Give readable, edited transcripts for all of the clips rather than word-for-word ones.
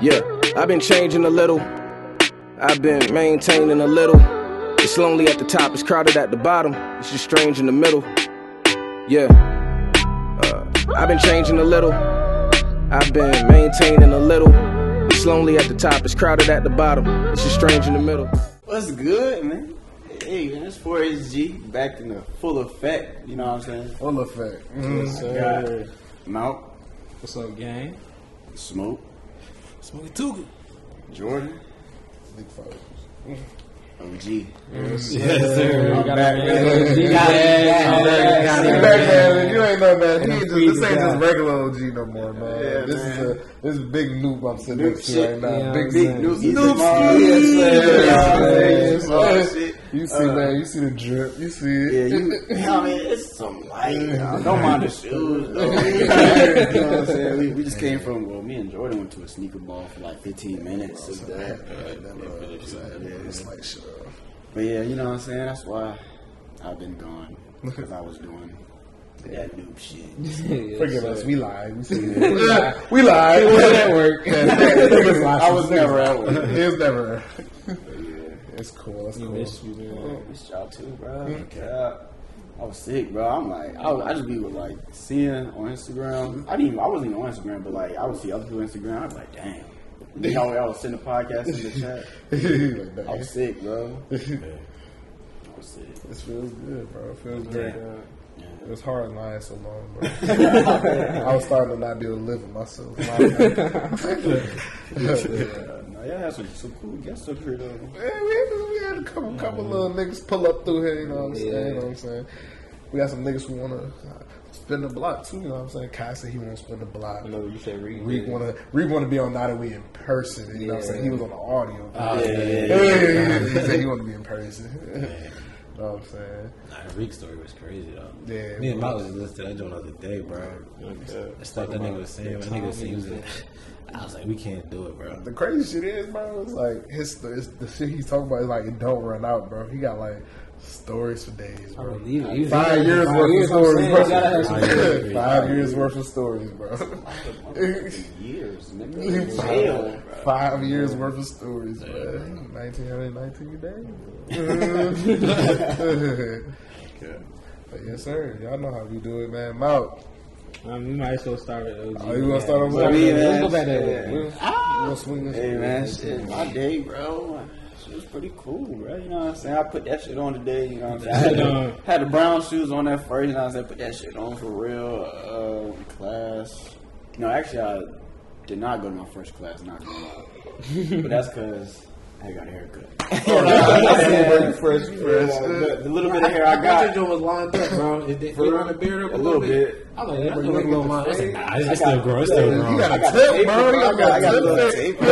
Yeah, I've been changing a little, I've been maintaining a little. It's lonely at the top, it's crowded at the bottom, it's just strange in the middle. Yeah, I've been changing a little, I've been maintaining a little. It's lonely at the top, it's crowded at the bottom, it's just strange in the middle. What's good, man? Hey, man, it's 4HG back in the full effect, you know what I'm saying? Full effect. Yes, Mount. What's up, gang? Smoke. Smokey Tuka. Jordan. Big Fighters. OG. Yes, sir. I'm back, man. You got it. You ain't nothing bad. This ain't just regular OG no more, man. This is big noob I'm sitting next to right now. Big noob. Noob. You see, man. You see the drip. You see it. Yeah, I mean, it's some light. Don't mind the shoes. You know what I'm saying? We just came from, well, me and Jordan went to a sneaker ball for like 15 minutes. It's like shit. But yeah, you know what I'm saying? That's why I've been gone. Because I was doing that noob shit. Forgive us. We lied. We lied. It wasn't at work. I was never at work. It was never at work. It's cool. That's cool. Miss you, man. I miss y'all too, bro. I was sick, bro. I'm like, I just be with like seeing on Instagram. I wasn't even on Instagram, but like I would see other people on Instagram. I was like, damn. You know, I was sending podcasts in the chat. I was sick, bro. I was sick. It feels good, bro. It feels great. Yeah. It was hard lying so long, bro. I was starting to not be able to live with myself. Yeah, had some cool guests up here, though. We had a couple little niggas pull up through here, you know what I'm saying? You know what I'm saying? We got some niggas who want to spin the block, too, you know what I'm saying? Kai said he want to spin the block. No, you said Reed. Reed want to be on Nada We in person, you know what I'm saying? He was on the audio. He said he want to be in person. Yeah. You know what I'm saying? Nah, Reek's story was crazy, though. Yeah, me and Mike was listening to that joint the other day, bro. The stuff that nigga was saying, that nigga seems it. I was like, we can't do it, bro. The crazy shit is, bro, it's like the shit he's talking about is like it don't run out, bro. He got like stories for days, bro. 5 years worth of stories, bro. 5 years worth of stories, bro. 5 years, nigga. 5 years worth of stories, bro. 1919 a day. But yes, sir. Y'all know how we do it, man. Mouth. We might as well start with OG. Oh, you want to start with OG? Let's go back there. Hey, man, shit, my day, bro. It was pretty cool, bro. You know what I'm saying? I put that shit on today, you know what I'm saying? I had the brown shoes on that first, you know what I'm saying? Put that shit on for real. Class. No, actually, I did not go to my first class, not going out. But that's because I got a haircut. The little bit of hair I got. That joint was lined up, bro. They run the beard up a little bit. I like that. It's still growing. It's still growing. You got a tip, bro. You got a tip. The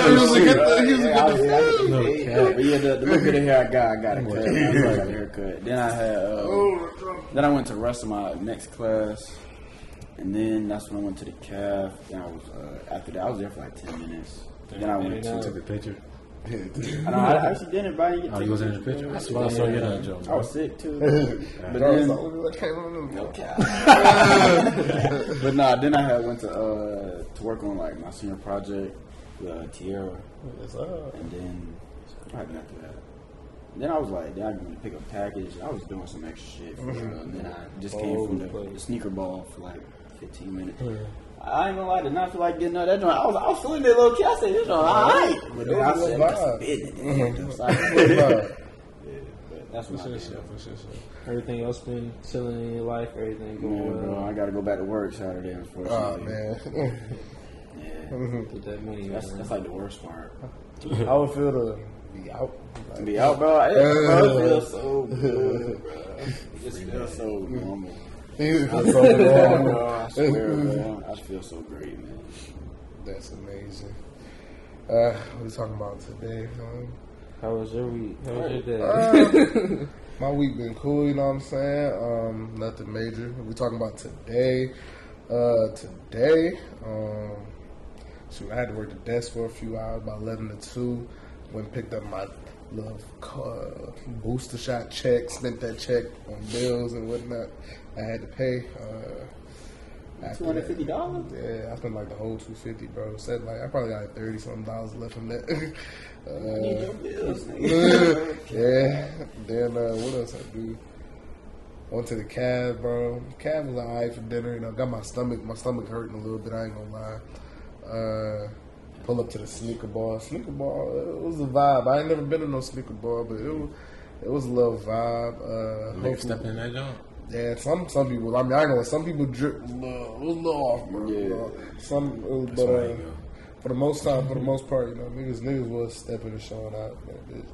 little bit of hair I got a cut. I got a haircut. Then I had. Then I went to the rest of my next class, and then that's when I went to the calf. Then I was after that I was there for like 10 minutes. Then I went to took a picture. I actually didn't, bro. You was in the picture. I swear I saw you in that joke. I was sick too. But then but nah, then I had went to work on like my senior project with Tierra. What's up? And then after that, then I was like, then I went to pick up a package. I was doing some extra shit. And then I just came from the sneaker ball for like 15 minutes. I ain't gonna lie, did not feel like getting out that joint. I was feeling that little kid. I said, this joint alright. But then I said, that's that's what I said. Everything else been chilling in your life? Everything going well? Bro, I gotta go back to work Saturday, unfortunately. Oh, man. Put that money in. That's like the worst part. I would feel to be out. Like, be out, bro. It feels so good, bro. It just feels so normal. I swear, man. I feel so great, man. That's amazing. What are we talking about today, man? How was your week? How was your day? My week been cool, you know what I'm saying? Nothing major. What we talking about today? Shoot, I had to work the desk for a few hours, about 11 to 2. Went and picked up my love booster shot check, spent that check on bills and whatnot I had to pay. $250? Yeah, I spent like the whole $250, bro. Set like I probably got like $30-something left from that. You know, bills, nigga. Yeah. Then what else I do? Went to the cab, bro. Cab was alright for dinner. You know, got my stomach hurting a little bit. I ain't gonna lie. Pull up to the sneaker bar. Sneaker bar, it was a vibe. I ain't never been to no sneaker bar, but it was a little vibe. Next step in that job. Yeah, some people. I mean, I know some people drip a little off, bro. Yeah. You know, for the most part, you know, niggas was stepping and showing out. Man,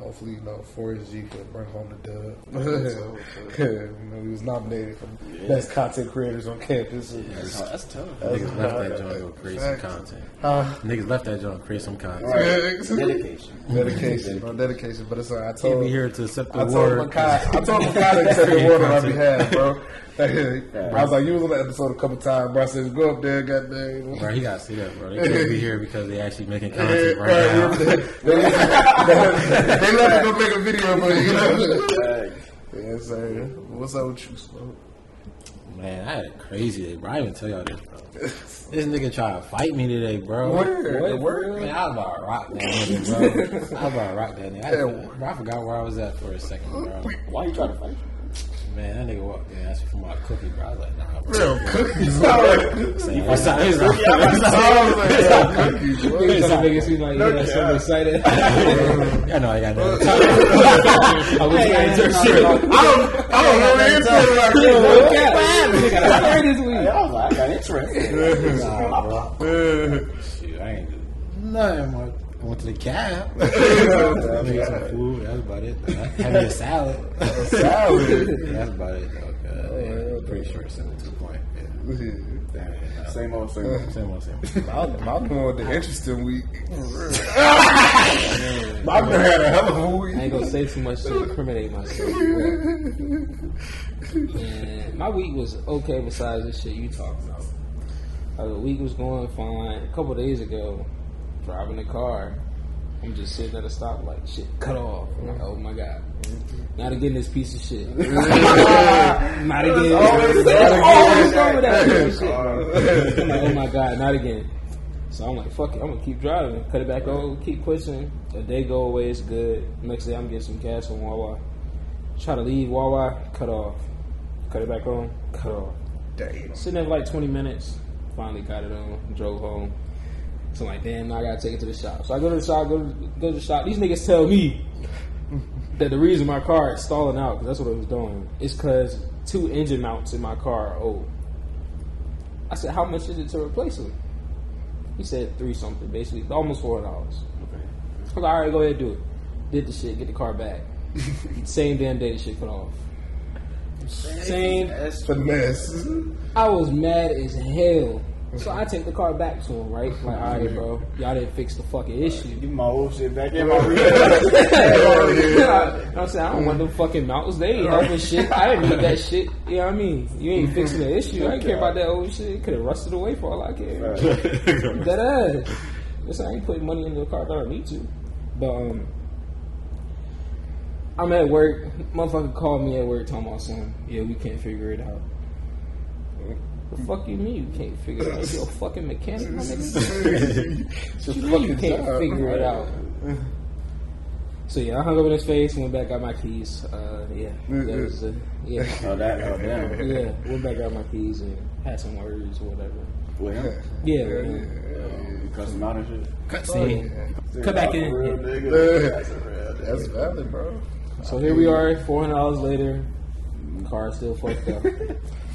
hopefully, you know, 4SG could bring home the dub. You know, he was nominated for best content creators on campus. Yeah, that's tough. Niggas left that joint to create some content. Niggas left that joint to create some content. Dedication, bro. Dedication. But it's like I told. Can't be here to accept the award. I told Makai to accept the award on my behalf, bro. I was like, you was on the episode a couple times, bro. I said, go up there, goddamn. Bro, you gotta see that, bro. They can't be here because they actually making content right now. They love to go make a video, bro. You know? Yeah, sir. What's up with you, Smoke? Man, I had a crazy day, bro. I didn't even tell y'all this, bro. This nigga tried to fight me today, bro. Word. Man, I was about to rock that nigga, bro. I forgot where I was at for a second, bro. Why you trying to fight? Man, that nigga walked in and asked me for my cookie, bro. I was like, nah, bro. Real cookies? It's not cookies, bro. I know I got that. I wish you had your shit. I got interest. I ain't do nothing, bro. I went to the cab. I made some food. That's about it. I had a salad. That's about it, though. Pretty sure it's at 2 point. Yeah. Same old. My one the interesting week. My man had a hell of a week. I ain't gonna say too much to incriminate myself. And my week was okay besides this shit you talking about. The week was going fine. A couple days ago, driving the car, I'm just sitting at a stoplight. Shit, cut off. I'm like, oh my god, not again this piece of shit. Not again. Always wrong with that piece of shit. I'm like, oh my god, not again. So I'm like, fuck it, I'm gonna keep driving. Cut it back on, keep pushing. A day go away, it's good. Next day, I'm getting some gas from Wawa. Try to leave Wawa, cut off. Cut it back on, cut off. Damn. Sitting there for like 20 minutes. Finally got it on. Drove home. So I'm like, damn, now I gotta take it to the shop. So I go to the shop, go to the shop. These niggas tell me that the reason my car is stalling out, because that's what it was doing, is because 2 engine mounts in my car are old. I said, how much is it to replace them? He said $3 something, basically, almost $4. Okay. I was like, all right, go ahead, do it. Did the shit, get the car back. Same damn day the shit cut off. Same finesse. I was mad as hell. So I take the car back to him, right? Like, all right, bro, y'all didn't fix the fucking issue. Give my old shit back in my room. I'm saying, I don't want them fucking mountains. They ain't helping shit. I didn't need that shit. You know what I mean? You ain't fixing the issue. I didn't care about that old shit. It could have rusted away for all I care. Dead ass. Listen, I ain't putting money into the car that I need to. But I'm at work. Motherfucker called me at work talking about something. Yeah, we can't figure it out. The fuck you mean you can't figure it out? You're a fucking mechanic, my nigga. You can't figure it out. So yeah, I hung up in his face, went back, got my keys. Went back, got my keys, and had some words or whatever. Cut some out and shit. Cut back in. That's valid, bro. So here we are, $400 later. Car still fucked up.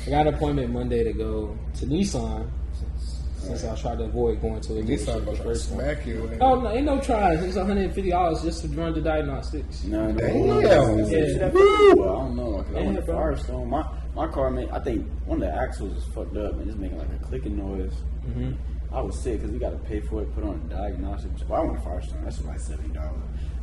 I got an appointment Monday to go to Nissan since I tried to avoid going to a Nissan the first smack one. You, oh, no, ain't no tries. It's $150 just to run the diagnostics. No. Well, I don't know. I went to Firestone. My car made, I think one of the axles is fucked up and it's making like a clicking noise. Mm-hmm. I was sick because we got to pay for it, put on a diagnostic. Well, I went to Firestone. That's like $70.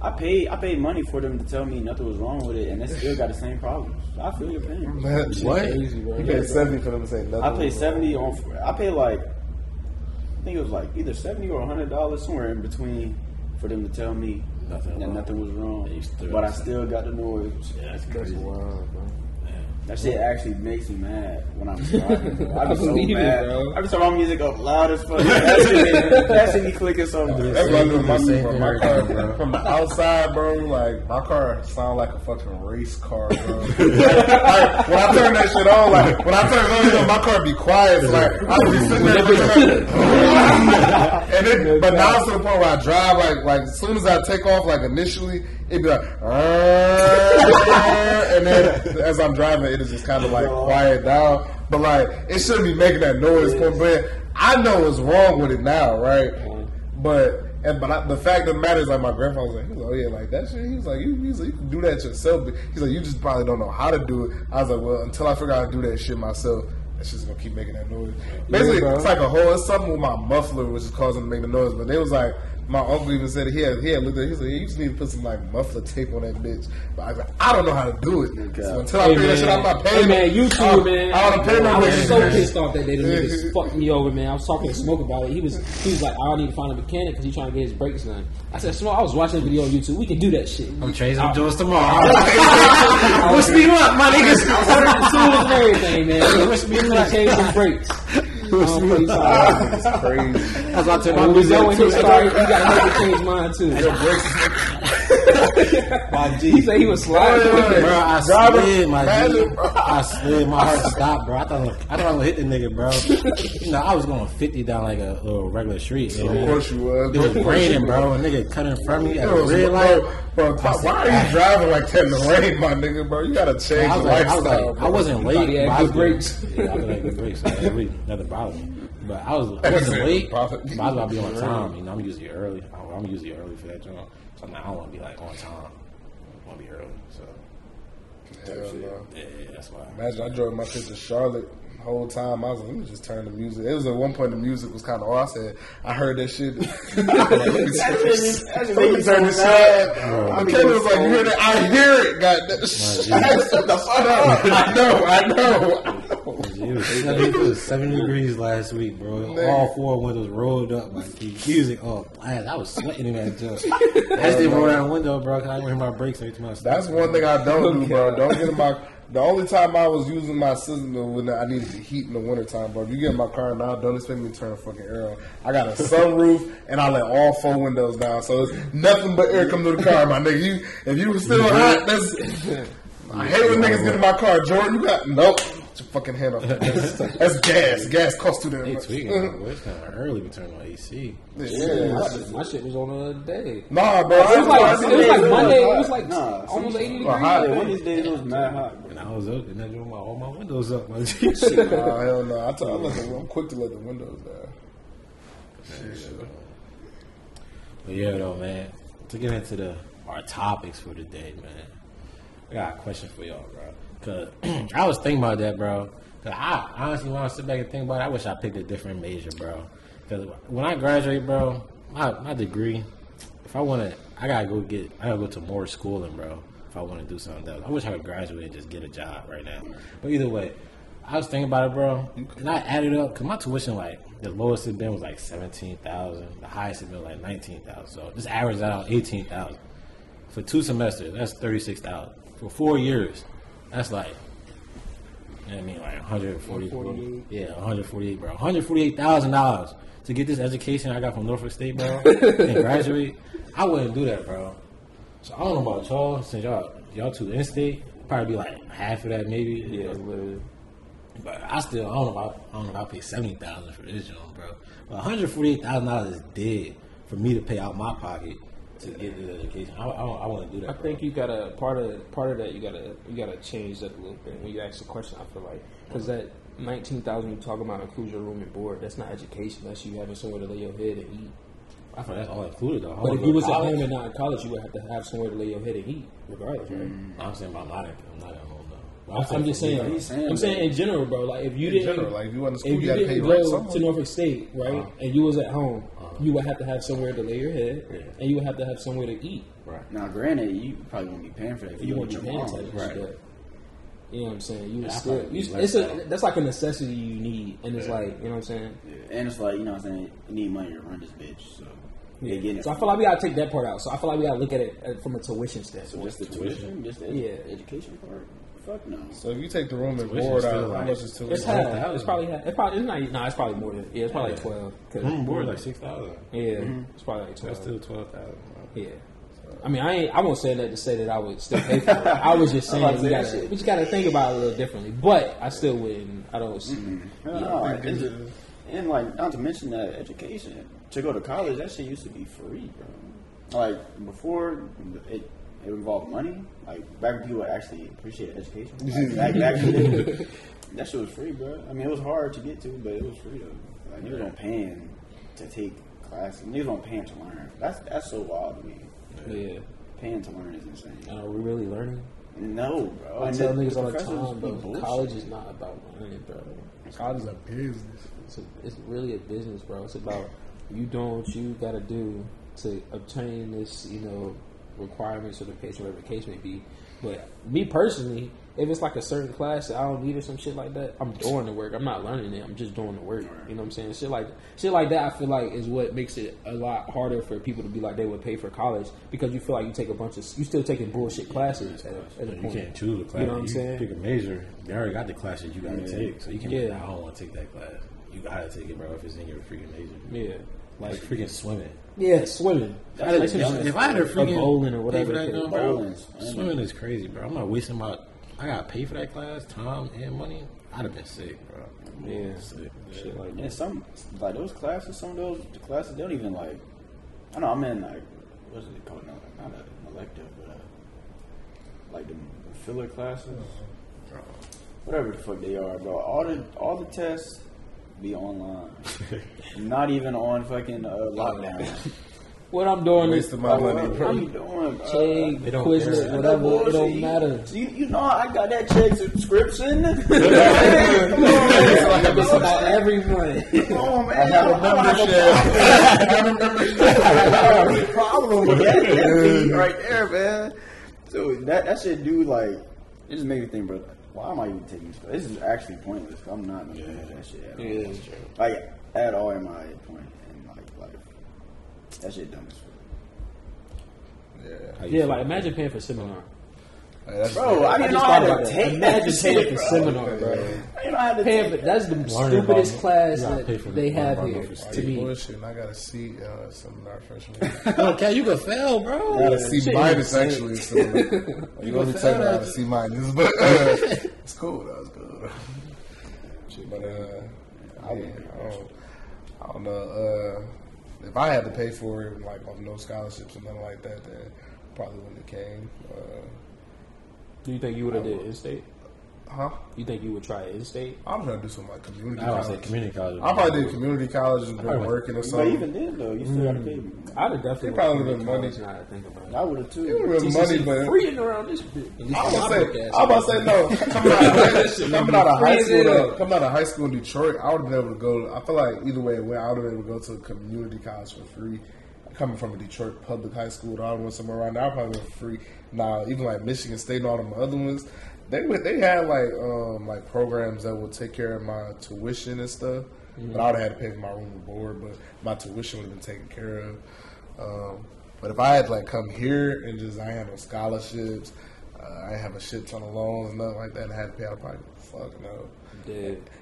I paid money for them to tell me nothing was wrong with it, and they still got the same problems. I feel your pain. What? Crazy, bro. You paid $70 for them to say nothing. I paid $70 on. I paid like, I think it was like either $70 or $100 somewhere in between for them to tell me nothing was wrong. But I still got the noise. Yeah, that's crazy. Wild, bro. That shit actually makes me mad when I'm driving. I be so mad. I be turning my music up loud as fuck. That shit be clicking so good. Everybody doing my thing from my car, bro. From the outside, bro, like, my car sound like a fucking race car, bro. Like, when I turn that shit on, like, when I turn it on, my car be quiet. Like, I was just sitting there. And it, but now it's to the point where I drive, like, as soon as I take off, like, initially, it'd be like, and then as I'm driving, it is just kind of like quiet down. But like, it shouldn't be making that noise. But I know what's wrong with it now, right? But the fact of the matter is, like, my grandfather was like, oh yeah, like that shit. He was like, you can do that yourself. He's like, you just probably don't know how to do it. I was like, well, until I figure out how to do that shit myself, that shit's gonna keep making that noise. Basically, yeah, it's like a whole, it's something with my muffler which is causing to make the noise. But they was like, my uncle even said he had looked at it. He said, you just need to put some like muffler tape on that bitch. But I was like, I don't know how to do it. Okay. So until I figure that shit out, my payment. Hey, man, YouTube, man. I was so pissed off that day. The niggas fucked me over, man. I was talking to Smoke about it. He was like, I don't need to find a mechanic because he's trying to get his brakes done. I said, Smoke, I was watching a video on YouTube. We can do that shit. I'm Trace. I'm doing tomorrow. Wish me luck, my niggas. I was tools and everything, man. Wish me luck. Change some brakes. That's crazy. That's why I turned my music up. When he started, he got to change mine too. My G. He said he was sliding. Bro, I slid, my G. I slid. My heart stopped, bro. I thought I was going to hit the nigga, bro. You know, I was going 50 down like a regular street. Of course you was. It was raining, bro. A nigga cut in front of me at a red light. Bro, why are you driving like that in the rain, my nigga, bro? You got to change the lifestyle. I wasn't late. I was late. Yeah, I was like, good breaks. Nothing about it. But I wasn't late. Might as well be on time. You know, I'm usually early for that job. So now I don't want to be like on time. I want to be early. So yeah, that's why. Imagine I drove my sister Charlotte the whole time. I was like, let me just turn the music. It was at one point the music was kind of off. I said, I heard that shit. Let me turn this shit up. I'm telling you, like, you hear that? I hear it. God damn. Shut the fuck up. I know. It was 70 degrees last week, bro. All four windows rolled up. My music all blast. I was sweating in that jump. I just didn't roll down the window, bro, because I didn't hear my brakes every time I stopped. That's one thing I don't do, bro. Don't get in my... The only time I was using my system when I needed to heat in the wintertime, bro. If you get in my car now, don't expect me to turn the fucking air on. I got a sunroof, and I let all four windows down, so it's nothing but air coming to the car, my nigga. If you still hot, that's... I hate when niggas get in my car. Jordan, you got... Nope. Your fucking head off. That's gas. Gas costs too damn much. It's kind of early we turned on AC. My shit was on the other day. Nah, bro. It was like Monday. It was like almost 80 degrees. One of these days it was mad hot. And I was up and I drew all my windows up. My shit. Nah, hell no. I'm quick to let the windows down. Shit. But yeah, though, man. To get into our topics for today, man. I got a question for y'all, bro. Cause I was thinking about that, bro. Cause I honestly, when I sit back and think about it, I wish I picked a different major, bro. Cause when I graduate, bro, my degree, if I want to, I gotta go to more schooling, bro. If I want to do something else, I wish I could graduate and just get a job right now. But either way, I was thinking about it, bro, and I added up because my tuition, like the lowest it been was like $17,000, the highest it been like $19,000. So this averaged out $18,000 for 2 semesters. That's $36,000 for 4 years. That's like, I mean, like $148. Yeah, $148, bro. $148,000 to get this education I got from Norfolk State, bro, and graduate. I wouldn't do that, bro. So I don't know about y'all. Since y'all two in state, probably be like half of that, maybe. Yeah, literally. But I still I don't know if I pay $70,000 for this job, bro. But $148,000 is dead for me to pay out my pocket. To get the education, I want to do that. I think you gotta part of that. You gotta change that a little bit. When you ask the question, I feel like because that $19,000 you talking about includes your room and board. That's not education. That's you having somewhere to lay your head and eat. I feel that's all included though. But if you was at home and not in college, you would have to have somewhere to lay your head and eat, regardless. Right? I'm saying I'm not at home though. I'm just saying. I'm saying in general, bro. Like if you didn't go to Norfolk State, right, and you was at home. You would have to have somewhere to lay your head, and you would have to have somewhere to eat. Right. Now, granted, you probably won't be paying for that. You won't be paying for that. Right. But, you know what I'm saying? That's like a necessity you need, and it's like, you know what I'm saying? Yeah. And it's like, you know what I'm saying? You need money to run this bitch, so. Yeah. So I feel like we gotta take that part out. So I feel like we gotta look at it from a tuition standpoint. So just the tuition? Just the education part? Fuck no. So if you take the room and board out, how much is $2,000? It's half. It's probably more than. Yeah, it's probably like 12. Room and board like 6,000. Yeah, it's probably like 12. That's still $12,000. Yeah. I mean, I won't say that to say that I would still pay for it. I was just saying we just got to think about it a little differently. But I still wouldn't. I don't see. And like, not to mention that education to go to college, that shit used to be free, bro. Like before, it involved money. Like back when people actually appreciated education. Like, back that shit was free, bro. I mean, it was hard to get to, but it was free though. Like niggas don't pay to take classes. Niggas don't pay to learn. That's so wild to me. Yeah, paying to learn is insane. Are we really learning? No, bro. I tell niggas all the time, bro. College is not about learning, bro. College is a business. It's really a business, bro. It's about you doing what you gotta do to obtain this, requirement, certification, whatever the case may be. But me personally, if it's like a certain class that I don't need or some shit like that, I'm doing the work. I'm not learning it. I'm just doing the work. You know what I'm saying? Shit like that, I feel like is what makes it a lot harder for people to be like they would pay for college, because you feel like you still taking bullshit classes. At a point. You can't choose a class. You know what I'm saying? Pick a major. They already got the class that you got to take, so you can't. Yeah. I don't want to take that class. You got to take it, bro. If it's in your freaking major. Yeah. Like freaking swimming. Yeah, swimming. If I had a freaking bowling or whatever, swimming is crazy, bro. I'm not wasting my. I gotta pay for that class, time and money. I'd have been sick, bro. Yeah, sick. Shit like that. And some of those classes, they don't even like. I know I'm in like, what's it called? Not an elective, but like the filler classes, whatever the fuck they are, bro. All the tests be online. Not even on fucking lockdown. What I'm doing is my money. How you doing? Check, Quizlet, whatever. It don't matter. You know, I got that check subscription. It's about every month. Oh man, I have a membership. That's a problem with that right there, man. So that shit, dude, like, it just made me think, bro. Why am I even taking this? This is actually pointless. I'm not gonna do that shit at all. Yeah, that's true. Like at all, in my point. That shit dumb as fuck. Yeah, like imagine paying for seminar. Bro, I didn't know how to take that. Imagine paying for seminar, bro. I didn't know how to take that. That's the stupidest class that they have here. To me, I got a C seminar freshman. Okay, you can fail, bro. I got a C minus actually. You gonna be taking out a C minus, but it's cool. That was good. Shit, but I don't know. If I had to pay for it, like on no scholarships or nothing like that, then probably wouldn't have came. Do you think you would have did in-state? Huh? You think you would try in-state? I'm gonna do something like community college. I would say community college. I probably did community college and been working or something. But even then, though, you still have to pay. I'd have definitely. It probably would have been money. I think about it. I would have too. It would have been money, but freeing around this bitch. I'm about to say no. Coming out of high school in Detroit, I would have been able to go. I feel like either way it went, I would have been able to go to a community college for free. Coming from a Detroit public high school, I went somewhere around there. I probably went for free. Now, even like Michigan State and all them other ones. They had like programs that would take care of my tuition and stuff, but I would have had to pay for my room and board. But my tuition would have been taken care of. But if I had like come here and just I had no scholarships, I didn't have a shit ton of loans, nothing like that. And I had to pay. I'd probably fuck no.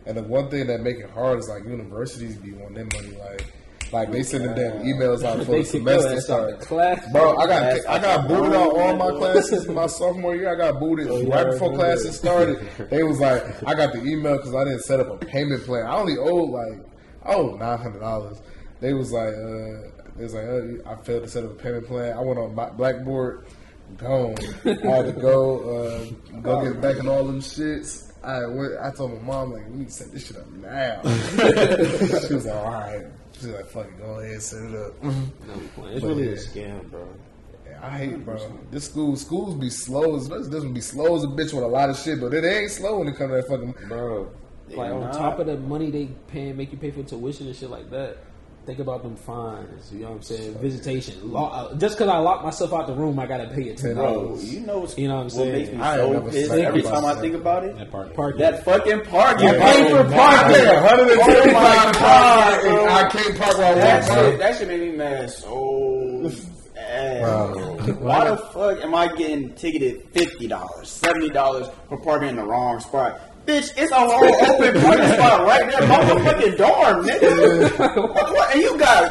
And the one thing that make it hard is like universities be wanting their money like. Like they send them damn emails out for the semester start. Bro, I got booted out all my classes my sophomore year. I got booted right before classes started. They was like, I got the email because I didn't set up a payment plan. I only owed $900. They was like, I failed to set up a payment plan. I went on my Blackboard, gone. I had to go get back in all them shits. I told my mom like, we need to set this shit up now. She was like, all right. She's like, fuck it, go ahead and set it up. It's really a scam, bro. Yeah, I hate, bro. This schools be slow. This one be slow as a bitch with a lot of shit, but it ain't slow when it comes to that fucking. Bro. Like, on top of the money they paying, make you pay for tuition and shit like that. Think about them fines. You know what I'm saying? Visitation. Just because I locked myself out the room, I got to pay it $10. You know what's, you know what I'm saying? Makes me so pissed every time I think about it. That fucking park. You pay for parking. $125. I can't park while I walk. That shit made me mad so ass. Bro. Why the fuck am I getting ticketed $50, $70 for parking in the wrong spot? Bitch, it's a whole open parking spot right there. Motherfucking dorm, nigga. What? And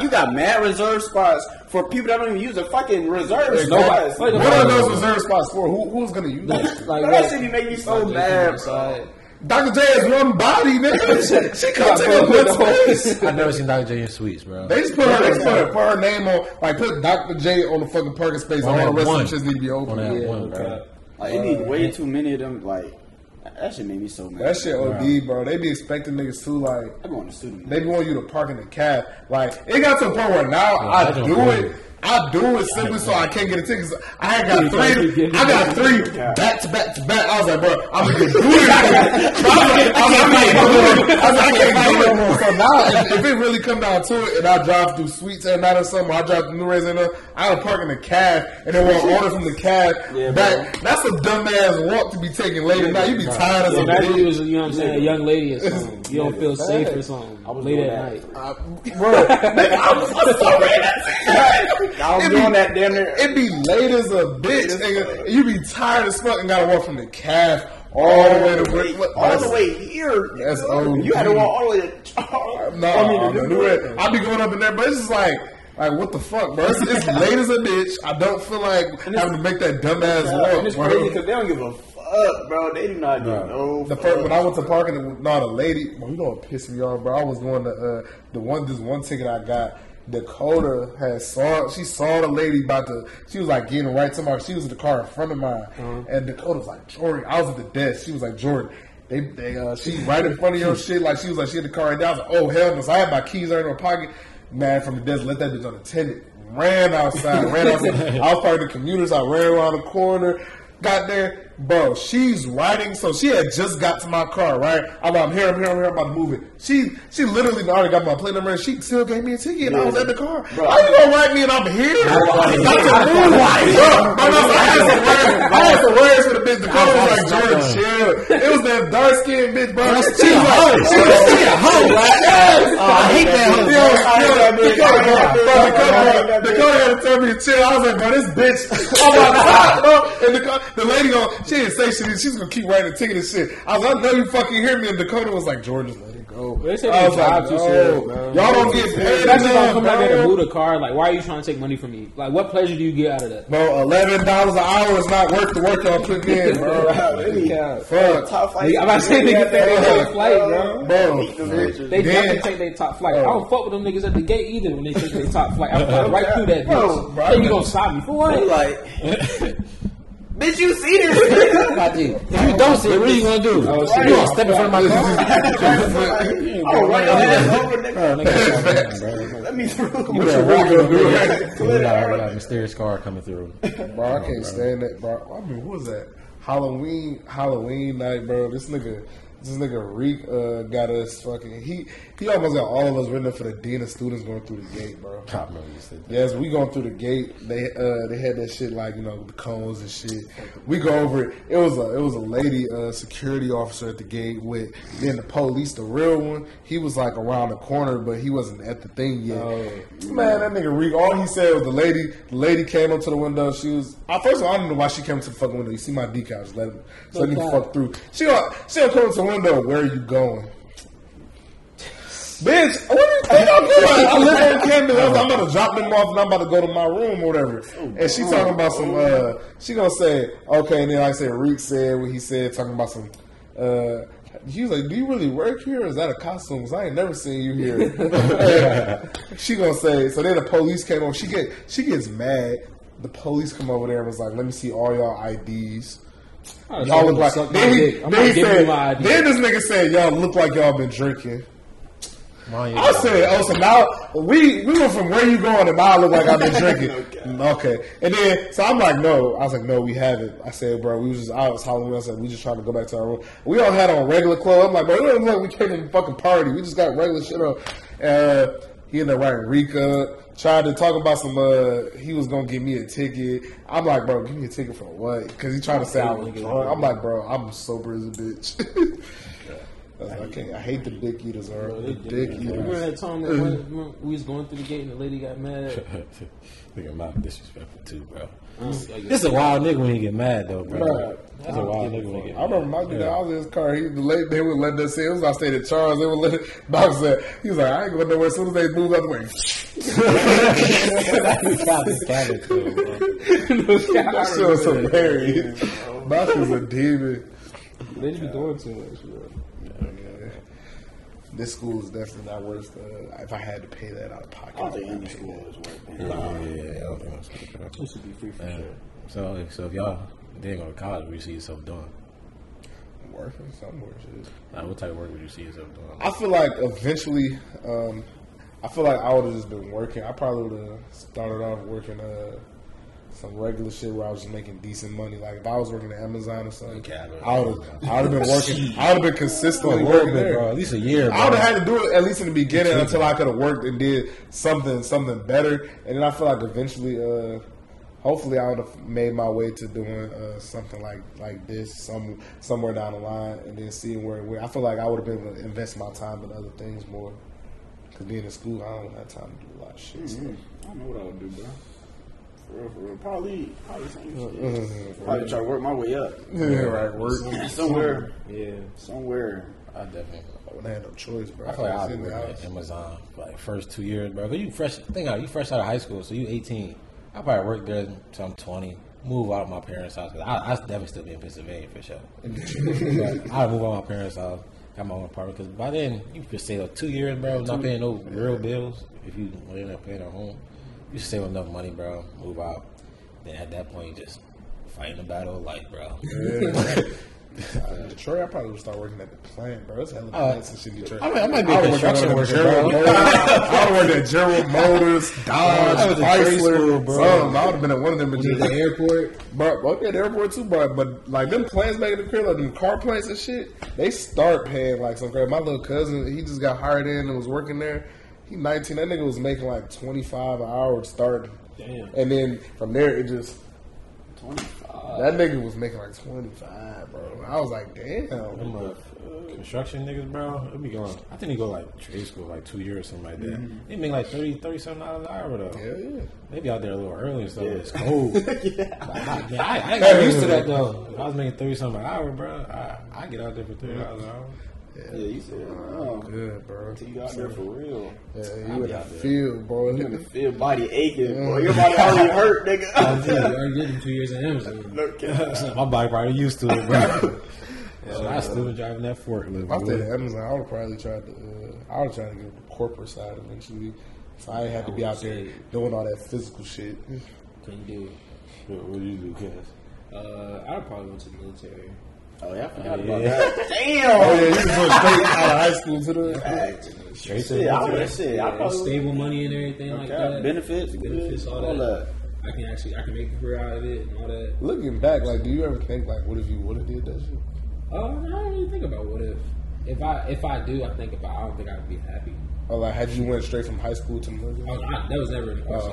you got mad reserve spots for people that don't even use a fucking reserve spots. What are those reserve spots for? Who's gonna use them? That shit be making me so mad, bro. Dr. J is one body, nigga. She comes in a good space. I've never seen Dr. J in suites, bro. They just put her name on, like put Dr. J on the fucking parking space. All the rest of them just need to be open. It need way too many of them, like. That shit made me so mad. That shit OD, bro. They be expecting niggas to, like, they be wanting you to park in the cab. Like, it got to the point where now I do it simply so I can't get a ticket. I got three back-to-back. I was like, bro, I'm going to get booted. I can't do it no more. So now, if it really come down to it, and I drive through Sweets at night or something, or I drive through New Rays and I'll park in the cab, and then we'll order from the cab back. Bro. That's a dumbass walk to be taking late at night. You be tired as a bitch. You know what I'm saying? A young lady or something. You don't feel safe or something. I was late at night. Bro, I'm sorry. It be late as a bitch, nigga. You be tired as fuck and gotta walk from the calf all the way to work. All the way here. That's old. You had to walk all the way to. No, I be going up in there, but it's just like what the fuck, bro? It's late as a bitch. I don't feel like having to make that dumbass walk. And it's crazy because they don't give a fuck, bro. They do not do no. When I went to parking, it was not a lady. Well, you know what pissed me off, bro? I was going to this one ticket I got. Dakota saw the lady she was like getting right to my, she was in the car in front of mine, and Dakota was like, Jordan, I was at the desk, she was like, Jordan, she right in front of your shit, like she was like, she had the car right now. I was like, oh hell no, so I had my keys right in her pocket, man, from the desk, let that bitch unattended, ran outside, I was part of the commuters, I ran around the corner, got there, bro, she's riding, so she had just got to my car, right? I'm here, I'm about to move it. She literally already got my plate number, and she still gave me a ticket, and I was at the car. Bro. How you gonna ride me and I'm here? I had some words for the bitch. The car was like, Jordan, chill. It was that dark-skinned bitch, bro. She was a hoe, I hate that. The car had to tell me to chill. I was like, bro, this bitch. Oh my God, and the lady go, she didn't say shit. She's gonna keep writing a ticket and shit. I was like, I know you fucking hear me. And Dakota was like, George, just let it go. I was like, no, y'all don't get paid. That's just gonna come back and boot a car. Like, why are you trying to take money from me? Like, what pleasure do you get out of that? Bro, $11 an hour is not worth the work y'all took in, bro. Fuck. Top flight. I'm about to say niggas take their top flight, bro. They definitely take their top flight. I don't fuck with them niggas at the gate either when they take their top flight. I'm right through that bitch. Then you gonna stop me for what? Like. Bitch, you see this? If you don't see it, what are you gonna do? You gonna step in front of my car? Let me through. We got a mysterious car coming through. Bro, I can't stand that, bro. I mean, what was that? Halloween night, bro. This nigga Reek got us fucking. He almost got all of us written up for the dean of students going through the gate, bro. Yes, we going through the gate. They had that shit like, you know, the cones and shit. We go over it. It was a lady security officer at the gate with then the police, the real one. He was like around the corner, but he wasn't at the thing yet. Man, that nigga Reek. All he said was the lady came up to the window. She was. First of all, I don't know why she came to the fucking window. You see my decals, let him. So let me fuck through. She don't come to the window, where are you going? Bitch, what are you doing? I live on campus. I'm about to drop them off and I'm about to go to my room or whatever. And she talking about some, she gonna say, okay, and then like I said, Reek said what he said, talking about some, he was like, do you really work here or is that a costume? Because I ain't never seen you here. She gonna say, so then the police came over. She gets mad. The police come over there and was like, let me see all y'all IDs. Y'all look like. Then this nigga said, y'all look like y'all been drinking. I said, oh, so now we went from where you going and I look like I've been drinking. Okay. And then, so I'm like, no. I was like, no, we haven't. I said, bro, we was just out. It was Halloween. I said, we just trying to go back to our room. We all had on regular clothes. I'm like, bro, it look like we came to the fucking party. We just got regular shit on. He ended up writing Rika. Tried to talk about some, he was going to give me a ticket. I'm like, bro, give me a ticket for what? Because he tried to say I was drunk. I'm like, bro, I'm sober as a bitch. I hate the dick eaters, bro. The dick eaters. Remember that time we was going through the gate and the lady got mad? Nigga, my disrespectful too, bro. This a wild nigga when he get mad, though, bro. Nah, that's a wild nigga when he get mad. I remember my dude, I was in his car. They would let us see. It was I stayed at Charles. They would let it. He was like, I ain't going nowhere. As soon as they move out the way. That shit was hilarious. Box was a demon. They just be doing too much, bro. This school is definitely not worth if I had to pay that out of pocket. I think any school is worth it. It should be free for sure. So if y'all didn't go to college, would you see yourself doing? Working somewhere, shit. Nah, what type of work would you see yourself doing? I feel like eventually, I feel like I would have just been working. I probably would have started off working some regular shit where I was just making decent money. Like if I was working at Amazon or something, I would have been working. I would have been consistent working there, bro. At least a year, bro. I would have had to do it at least in the beginning until I could have worked and did something better. And then I feel like eventually, hopefully, I would have made my way to doing something like this somewhere down the line, and then seeing where I feel like I would have been able to invest my time in other things more. Because being in school, I don't have time to do a lot of shit. Mm-hmm. So. I don't know what I would do, bro. For real. Probably try to work my way up. Yeah, right. Work somewhere. I wouldn't have no choice, bro. I feel like I worked at Amazon for like first 2 years, bro. But you fresh out of high school, so you 18. I probably worked there until I'm 20. Move out of my parents' house. I definitely still be in Pennsylvania for sure. I move out of my parents' house. Got my own apartment because by then you could save like 2 years, bro. Not paying no real bills if you end up paying at home. You should save enough money, bro. Move out. Then at that point, you just fighting the battle of life, bro. Yeah. In Detroit, I probably would start working at the plant, bro. That's hella plants and shit in Detroit. I might be a construction worker, bro. I would have worked at General Motors, Dodge, Chrysler, bro. I would have been at one of them. At the airport. Bro, yeah, the airport too, bro. But like them plants back in the crib, like them car plants and shit, they start paying like some crap. My little cousin, he just got hired in and was working there. He 19. That nigga was making like 25 an hour starting. Damn. And then from there it just 25. That nigga was making like 25, bro. I was like, damn. Construction niggas, bro. It be going. I think he go like trade school like 2 years or something like that. Mm-hmm. They make like 30 something an hour though. Yeah. They be out there a little early and stuff. Yeah. It's cold. I ain't got used to that though. If I was making 30 something an hour, bro, I get out there for $30 an hour. Yeah, you said, oh, good, bro. You out there for real. Yeah, you in the field, bro. You in the field, body aching, bro. Your body already hurt, nigga. I did 2 years at Amazon. My body probably used to it, bro. So I still been driving that forklift. If I stayed at Amazon, I would probably try to get the corporate side eventually. So I ain't have to be out there doing all that physical shit. Couldn't do it. What do you do, Cass? I'd probably went to the military. Oh, yeah, I forgot about that. Damn! Oh, yeah, you just went straight out of high school to the... Straight to the... Stable money and everything like that. Benefits, all that. I can make a career out of it and all that. Looking back, like, do you ever think, like, what if you would have did that shit? I don't really think about what if. I don't think I would be happy. Oh, like, had you went straight from high school to military? Oh, that was never in the question.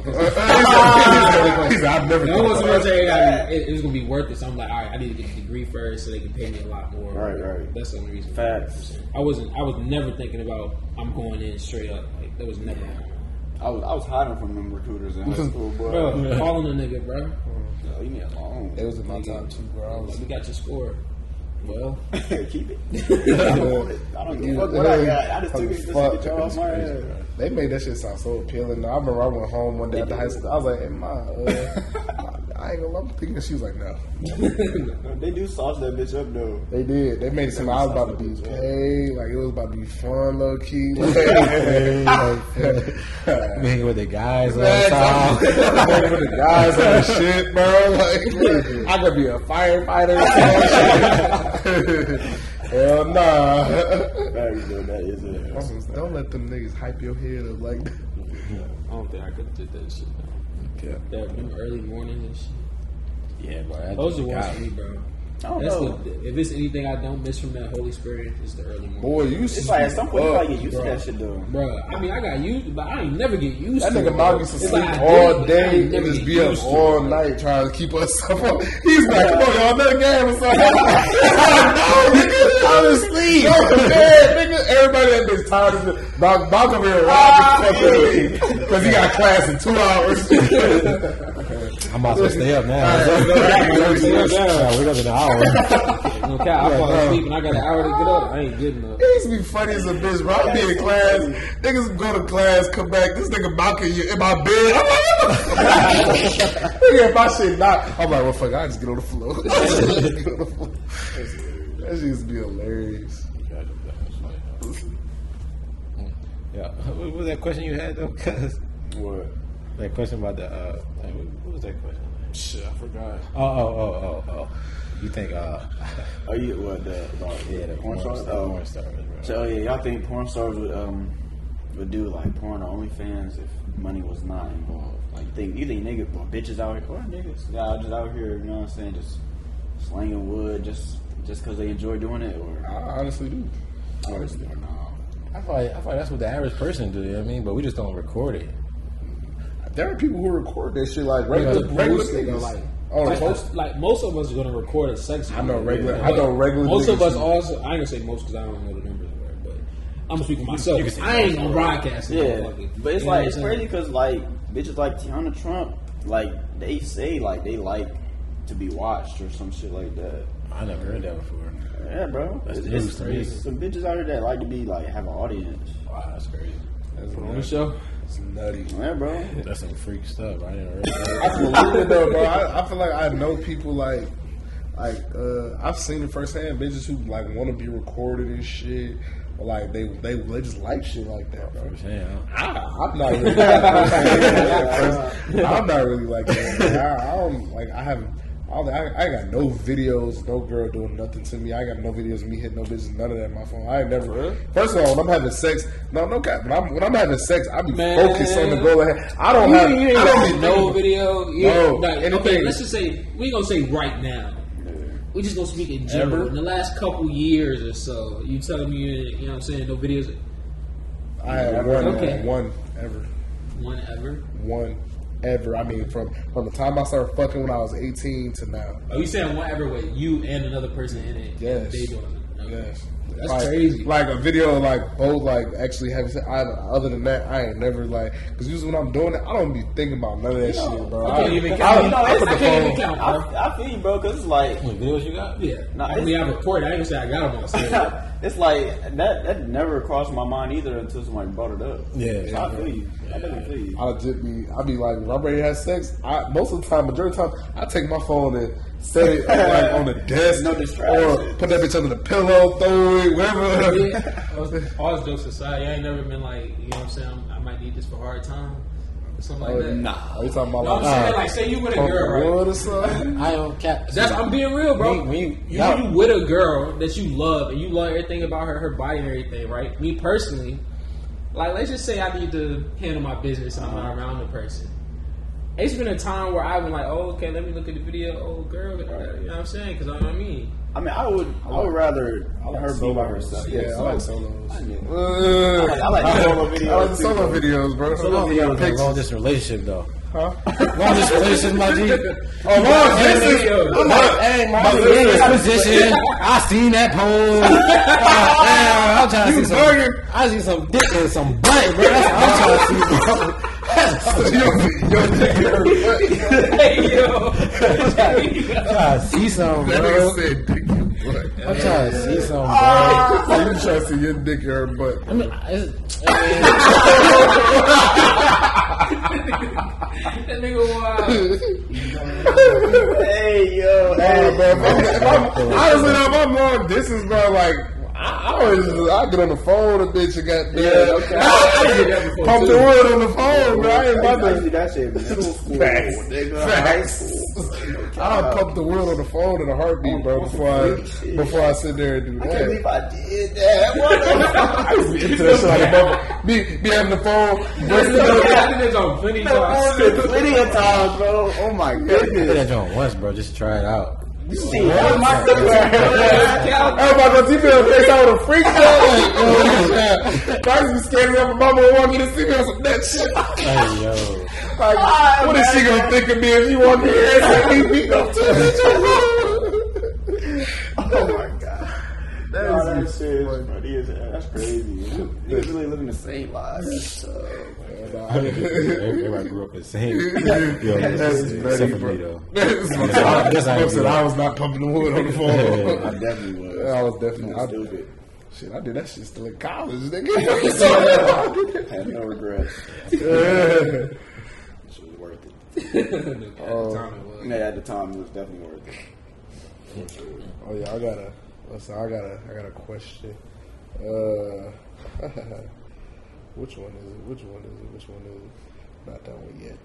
It was going to be worth it. So I'm like, all right, I need to get a degree first so they can pay me a lot more. Right. That's the only reason. Facts. I was never thinking about I'm going in straight up. Like, that was never happening. I was hiding from them recruiters in high school, bro. Calling a nigga, bro. Yo, you need a loan. It was in my time, too, bro. We got your score. Well, keep it. I don't give a fuck what I got. I just took it to my ass. They made that shit sound so appealing. I remember I went home one day after high school. I was like, hey, Ma, I ain't gonna love the thing. And she was like, no. They do sauce that bitch up, though. They did. They made it seem I was about to be paid. Like, it was about to be fun, low key. Hanging with the guys all the time. Hanging with the guys on the shit, bro. Like, I could be a firefighter. Hell nah. That is it. Don't let them niggas hype your head up like that. I don't think I could have did that shit though. Okay. That early morning and shit. Yeah, bro. Those are ones for me, bro. If it's anything I don't miss from that whole experience, it's the early morning. Boy, you it's like at some point you probably get used to that shit though. Bro, I mean I got used, but I ain't never get used to it. That nigga Bob used to sleep all day and just be up all night trying to keep us up. He's like, come on, y'all, another game or something. I was asleep. Everybody that bitch tired of it. Bob come here and rob because he got class in 2 hours. I'm about to stay up now. We got an hour. Okay, I fall asleep and I got an hour to get up. I ain't getting up. It used to be funny as a bitch, bro. I be in class. Niggas go to class, come back. This nigga mocking you in my bed. I'm like, nigga, if my shit not, I'm like, well, fuck, I just get on the floor. That shit used to be hilarious. Yeah, what was that question you had though? Cause what? That question about the what was that question? Shit, I forgot. Oh. You think are you what the porn stars? Porn stars, bro. So y'all think porn stars would do like porn or OnlyFans if money was not involved? Like you think niggas or bitches out here or niggas just out here, you know what I'm saying, just slinging wood just because they enjoy doing it? Or I honestly do. Honestly, or no? I thought that's what the average person do. You know what I mean, but we just don't record it. There are people who record that shit like regular things. Like most of us are going to record a sex. I know regular. Most of us also. I ain't gonna say most because I don't know the numbers there, but I'm gonna speak for myself. I ain't gonna broadcast. Yeah, but it's like it's crazy because like bitches like Tiana Trump, like they say like they like to be watched or some shit like that. I never heard that before. Yeah, bro. It's crazy. Some bitches out here that like to be like have an audience. Wow, that's crazy. That's on the show. It's nutty. Yeah, bro. That's some freak stuff. I didn't know, bro. I feel like I know people like I've seen it firsthand. Bitches who like want to be recorded and shit. Like they just like shit like that, bro. I'm not really like that. I got no videos, no girl doing nothing to me. I got no videos of me hitting no bitches, none of that on my phone. I ain't never. Really? First of all, when I'm having sex, when I'm having sex, I be focused on the goal ahead. I don't have no video. Okay, let's just say we gonna say right now. We just gonna speak in general. In the last couple years or so, you telling me you know what I'm saying, no videos. I had one ever. I mean, from the time I started fucking when I was 18 to now. Oh, you saying one ever with you and another person in it? Yes. They doing it. Okay. Yes. That's like, crazy. Like a video, like both, like actually having. Other than that, I ain't never like. Because usually when I'm doing it, I don't be thinking about none of that shit, bro. I can't even count. I feel you, bro. Because it's like videos you got. Yeah. I recorded. I ain't gonna say I got them on stage. It's like that never crossed my mind either until somebody brought it up. Yeah, I feel you. I never feel you. I be like, when I'm ready to have sex, majority of the time, I take my phone and set it like on the desk, or put that bitch under the pillow, throw it, whatever. Yeah. All jokes aside, I ain't never been like, you know what I'm saying, I might need this for hard time. Something like that. Nah, you talking about say you with a girl, right? Or something? I don't cap. I'm being real, bro. You with a girl that you love and you love everything about her, her body and everything, right? Me personally, like let's just say I need to handle my business and I'm not around the person. It's been a time where I've been like, oh, okay, let me look at the video. Oh, girl, you know what I'm saying? Because I mean. I mean, I would rather her be by herself. Yeah, I like solos. I like solo videos. I like solo videos, bro. Solo videos. Longest relationship, though. Huh? Longest relationship, my G. Oh, longest. Hey, my position. I seen that pole. I'm trying to see some. I see some dick and some butt, bro. That's what I'm trying to see, bro. I'm trying to see something, bro. I'm trying to see something, bro. I'm trying to see your dick in her butt. I mean, that nigga wild. Hey, yo. Hey, man. Honestly, I'm on this is not like. I get on the phone a bitch and got there. Okay. Pump the wood on the phone, bro. I ain't about to. I see that shit in middle school. Facts. I'll pump the wood on the phone in a heartbeat, bro, before I sit there and do that. I can't believe I did that. I was into that shit like a bubble. Me having the phone. Plenty of times, bro. Oh my goodness. I did that joint once, bro, just to try it out. Everybody gonna see me on face. I would have freaked out. I used to be scared of my mama would walk in and see me on some that shit. Hey, yo. Like, oh, what is she gonna think of me if she walk in here and say, beat up to Oh my god. That's that's crazy. Niggas really living the same lives. Everybody grew up the same. I was not pumping the wood on the phone. I definitely was. I was definitely stupid. Shit, I did that shit still in college, nigga. I had no regrets. It was worth it. At the time, it was definitely worth it. Oh yeah, I got a question. Which one is it? Not that one yet.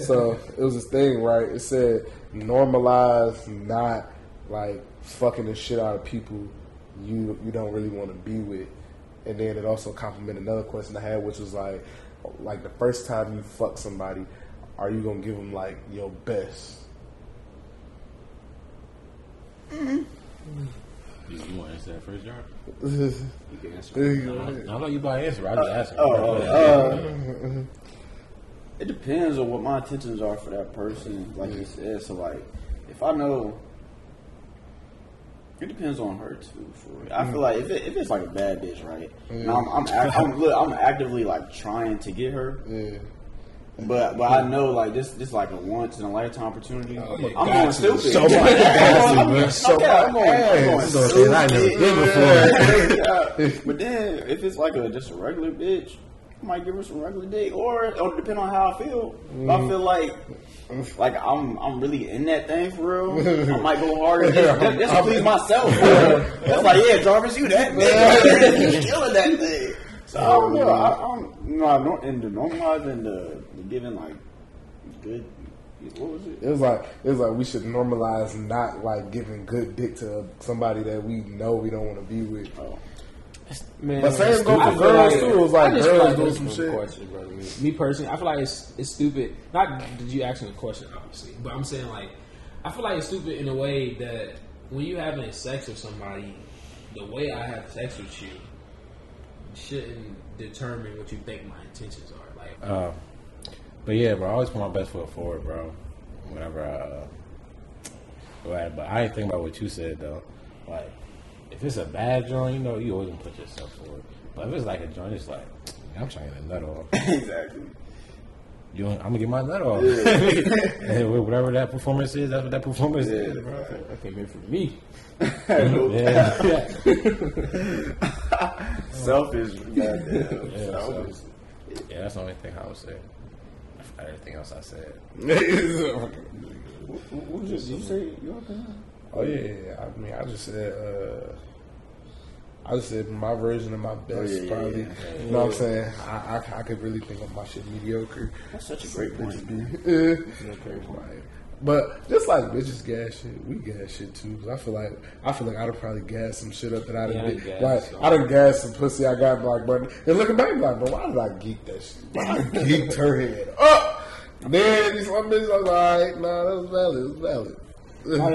So it was this thing, right? It said normalize not like fucking the shit out of people you don't really want to be with. And then it also complemented another question I had, which was like the first time you fuck somebody, are you gonna give them like your best? Mm-hmm. You want to answer that first, Jar? You can answer it. I know you about to answer. I just asked. It depends on what my intentions are for that person. Like you said, so like if I know, it depends on her too. For real. I feel like if it's like a bad bitch, right? Mm. Now I'm actively like trying to get her. Yeah. But I know like this like a once in a lifetime opportunity. I'm going stupid. So but then if it's like just a regular bitch, I might give her some regular dick, or depending on how I feel. If I feel like I'm really in that thing for real, I might go harder. That's to please myself. That's like Jarvis, you that man, you killing that thing. So I don't know. In the normalizing and the giving like good. What was it? It was like we should normalize not like giving good dick to somebody that we know we don't want to be with. Oh. Man, but same go for girls too. It was like girls doing some shit. Me personally, I feel like it's stupid. Not did you ask me a question, obviously, but I'm saying like I feel like it's stupid in a way that when you having sex with somebody, the way I have sex with you shouldn't determine what you think my intentions are. Like, but yeah, bro, I always put my best foot forward, bro. Whenever I go at it. But I ain't think about what you said though. Like, if it's a bad joint, you know, you always gonna put yourself forward. But if it's like a joint, it's like I'm trying to get a nut off. Exactly. I'm gonna get my nut off. Yeah. Whatever that performance is, that's what that performance is, bro. That came in for me. Selfish. Yeah, that's the only thing I would say. I forgot everything else I said. What did you say? Your opinion? Oh yeah. I mean, I just said my version of my best, probably. Yeah. You know what I'm saying? I could really think of my shit mediocre. That's such a great point, dude. But just like bitches gas shit, we gas shit too. Cause I feel like I'd probably gas some shit up that I didn't. I done gas some pussy I got like, but and looking back, like, but why did I geek that shit? Why did I geeked her head up? Then these one bitches, I was like, all right, nah, that was valid. It was valid.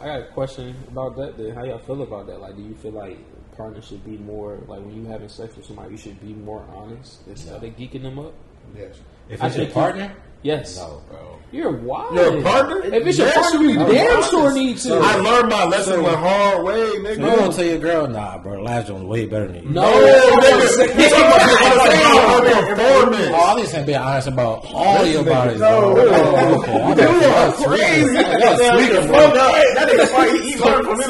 I got a question about that. Then how y'all feel about that? Like, do you feel like partner should be more like when you having sex with somebody, you should be more honest instead of geeking them up? Yes. If it's your partner. Yes. No, bro. You're wild. Your partner? If it's your partner, you damn sure need to. I learned my lesson the hard way, nigga. So you don't tell your girl, nah, bro, last one's way better than you. No, nigga. You're talking about performance. All these have been honest about all your bodies, bro. You crazy. That nigga's funny. He learned from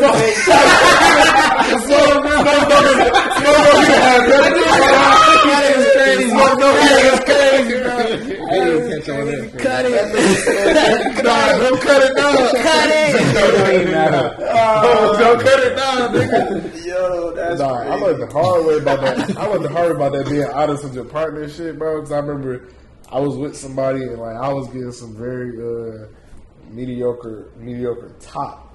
Don't cut it down, nigga. Yo, that's crazy. I learned the hard way about that. Being honest with your partner and shit, bro. Because I remember I was with somebody and like I was getting some very mediocre top,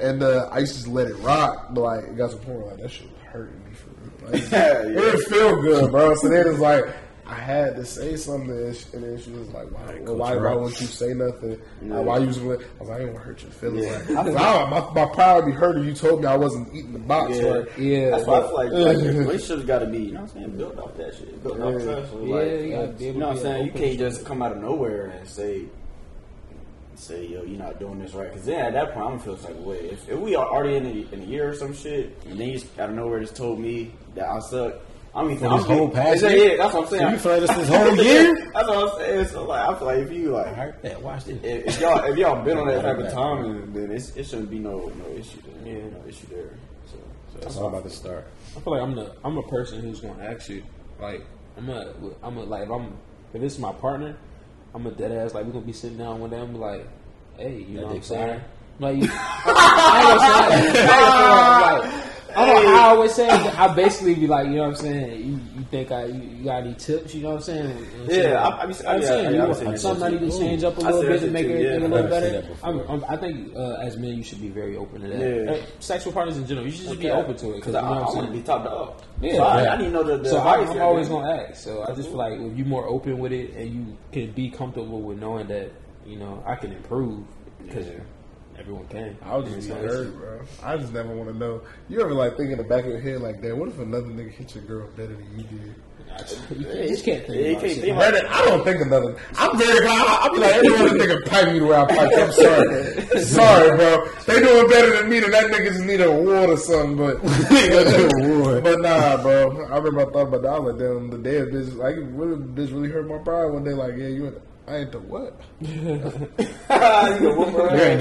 and I used to just let it rock. But like it got to the point where like that shit was hurting me for real. Like, it didn't feel good, bro. So then it's like. I had to say something, and then she was like, "Why won't you say nothing? Yeah. Why you?" I was like, "I didn't want to hurt your feelings." Yeah. Like, my pride would be hurt if you told me I wasn't eating the box. Yeah, like, yeah, that's why I feel like relationships got to be, you know what I'm saying, built off that shit, built off trust. Yeah, you know what I'm saying. You can't just come out of nowhere and say, yo, you're not doing this right. Because then at that point, I'm feeling like, wait, if we are already in a year or some shit, and then you out of nowhere just told me that I suck. I mean, this whole past year? That's what I'm saying. So you feel like this whole year? That's what I'm saying. So, like, I feel like if you, like, I heard that, watch this. If y'all been on that type of time, then it shouldn't be no issue there. Yeah, no issue there. So that's all about the start. I feel like I'm a person who's going to ask you, like, if this is my partner, I'm a dead ass, like, we're going to be sitting down one day, I'm like, hey, you know what I'm saying? Like, I always say, I basically be like, you know what I'm saying? You think you got any tips? You know what I'm saying? Yeah, I'm saying somebody can change up a little bit to make everything a little better. I think as men, you should be very open to that. Sexual partners in general, you should just be open to it because I want to be top dog. Yeah, I need to know that. So I'm always gonna ask. So I just feel like if you're more open with it and you can be comfortable with knowing that, you know, I can improve because. Everyone can. I was just hurt, bro. I just never want to know. You ever like think in the back of your head like that? What if another nigga hit your girl better than you did? You can't think about it. I don't think another. I'm very glad. I be like, every nigga pipe me the way I pipe. I'm sorry. Sorry, bro. They doing better than me, and that nigga just need an award or something. But nah, bro. I remember I thought about that. I was like, damn, the day of bitch, like, bitch really hurt my pride one day. Like, yeah, you. I ain't the what? You ain't the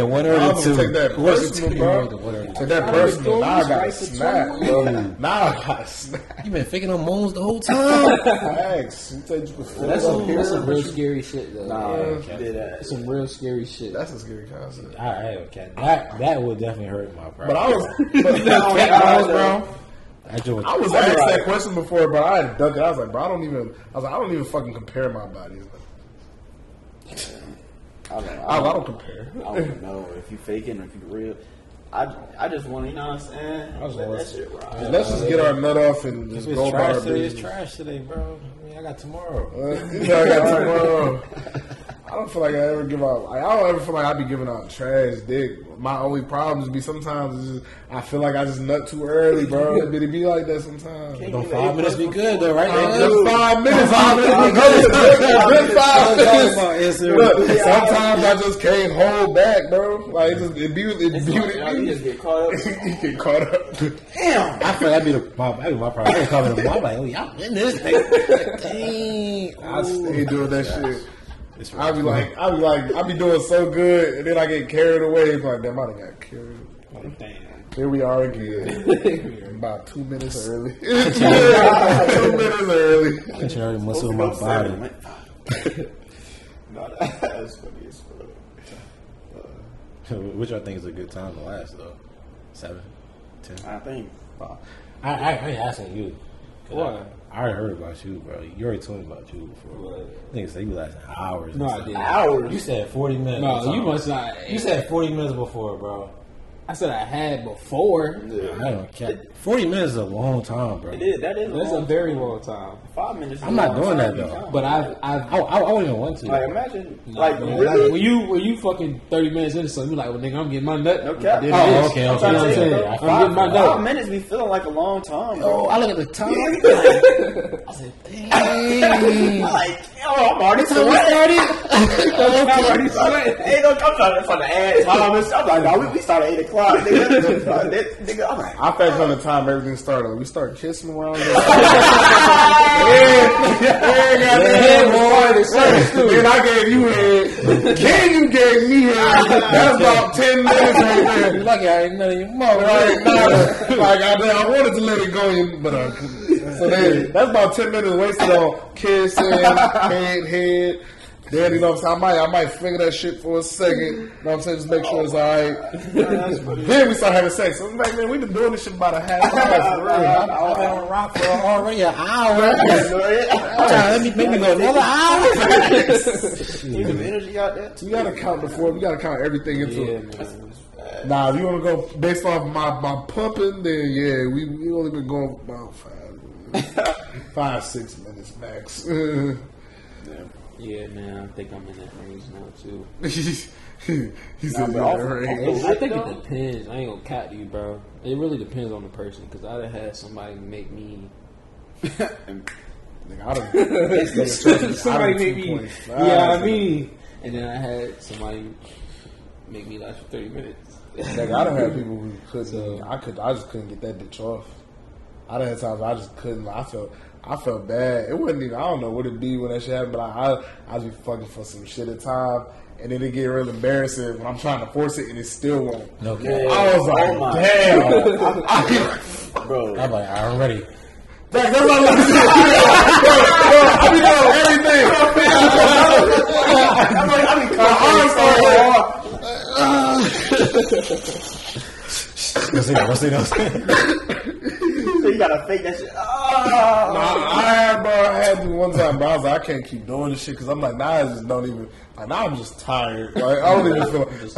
one or the two. Take that personal, bro. Take that personal. Now I got snapped, bro. You been faking on moans the whole time. Thanks. That's some real scary shit, though. That's some real scary shit. That's a scary concept. That would definitely hurt my pride. But I was, bro. I was asked that question before, but I had ducked it. I was like, bro, I don't even fucking compare my bodies. I don't compare. I don't know if you faking or if you real. I just want to, you know what I'm saying? That shit, bro. Let's just get our nut off and just go by our business. It's trash today, bro. I mean, I got tomorrow. I got tomorrow. I don't feel like I ever give out. I don't ever feel like I be giving out trash dick. My only problems be sometimes is just, I feel like I just nut too early, bro. It be like that sometimes. The 5 minutes be good though, right? Just 5 minutes. 5 minutes. Sometimes I just can't hold back, bro. Like it be. You just get caught up. You get caught up. Damn. I feel that'd be my problem. I call it a mom. Like, oh, y'all in this thing? Dang. I stay doing that shit. I be doing so good, and then I get carried away. It's like, damn, I done got carried. Like, damn. Here we are again. About 2 minutes early. 2 minutes early. I'm trying to muscle my body. No, that's funny as fuck. Which I think is a good time to last, though. 7, 10. I think. I ain't asking you. What? I already heard about you, bro. You already told me about you before. Right. Niggas say you lasting hours. No, I didn't. Hours? You said 40 minutes. No, you must not. You said 40 minutes before, bro. I said I had before. Yeah. I don't care. 40 minutes is a long time, bro. It is. That's a very long time. 5 minutes. I'm not doing that though. But I wouldn't even want to. Like, imagine, like, really? when you fucking 30 minutes into something, you like, well, nigga, I'm getting my nut. Okay. Oh, okay. I'm getting my nut. 5 minutes be feeling like a long time. Bro. Oh, I look at the time. I said, dang. Like, oh, I'm already sweating. Hey, don't come trying to add time. I'm like, no, we start at 8 o'clock. I felt from the time everything started. We started kissing around. Then I gave you head. Then you gave me head. That's about 10 minutes right there. Lucky I ain't none of your mother. Like I wanted to let it go, but I couldn't. So that's about 10 minutes wasted on kissing, head. Then, you know what I'm saying? I might figure that shit for a second. You know what I'm saying? Just make sure it's alright. Then we start having sex. So, like, man, we been doing this shit about a half hour. I've been on rock for already an hour. Let me go another hour. You have energy out there? You gotta count before. We gotta count everything into it. Man. Nah, if you wanna go based off my pumping, then yeah, we only been going about 5 minutes. 5-6 minutes max. Yeah, man, I think I'm in that range now too. He's in that range. I think it depends. I ain't gonna cap you, bro. It really depends on the person. Because I'd have had somebody make me. And then I had somebody make me last for 30 minutes. Like, I done had people who couldn't. I just couldn't get that bitch off. I done had times I just couldn't. I felt bad. It wasn't even. I don't know what it'd be when that shit happened. But I just be fucking for some shit at time, and then it get real embarrassing when I'm trying to force it and it still won't. No, okay. I was like, damn, bro. I'm like, I'm ready. That's what I'm saying. I be doing everything. So you gotta fake that shit. Oh. Nah, I had to one time, but I was like, I can't keep doing this shit because I'm like, now I just don't even. Like, now I'm just tired. Like, I don't even feel like because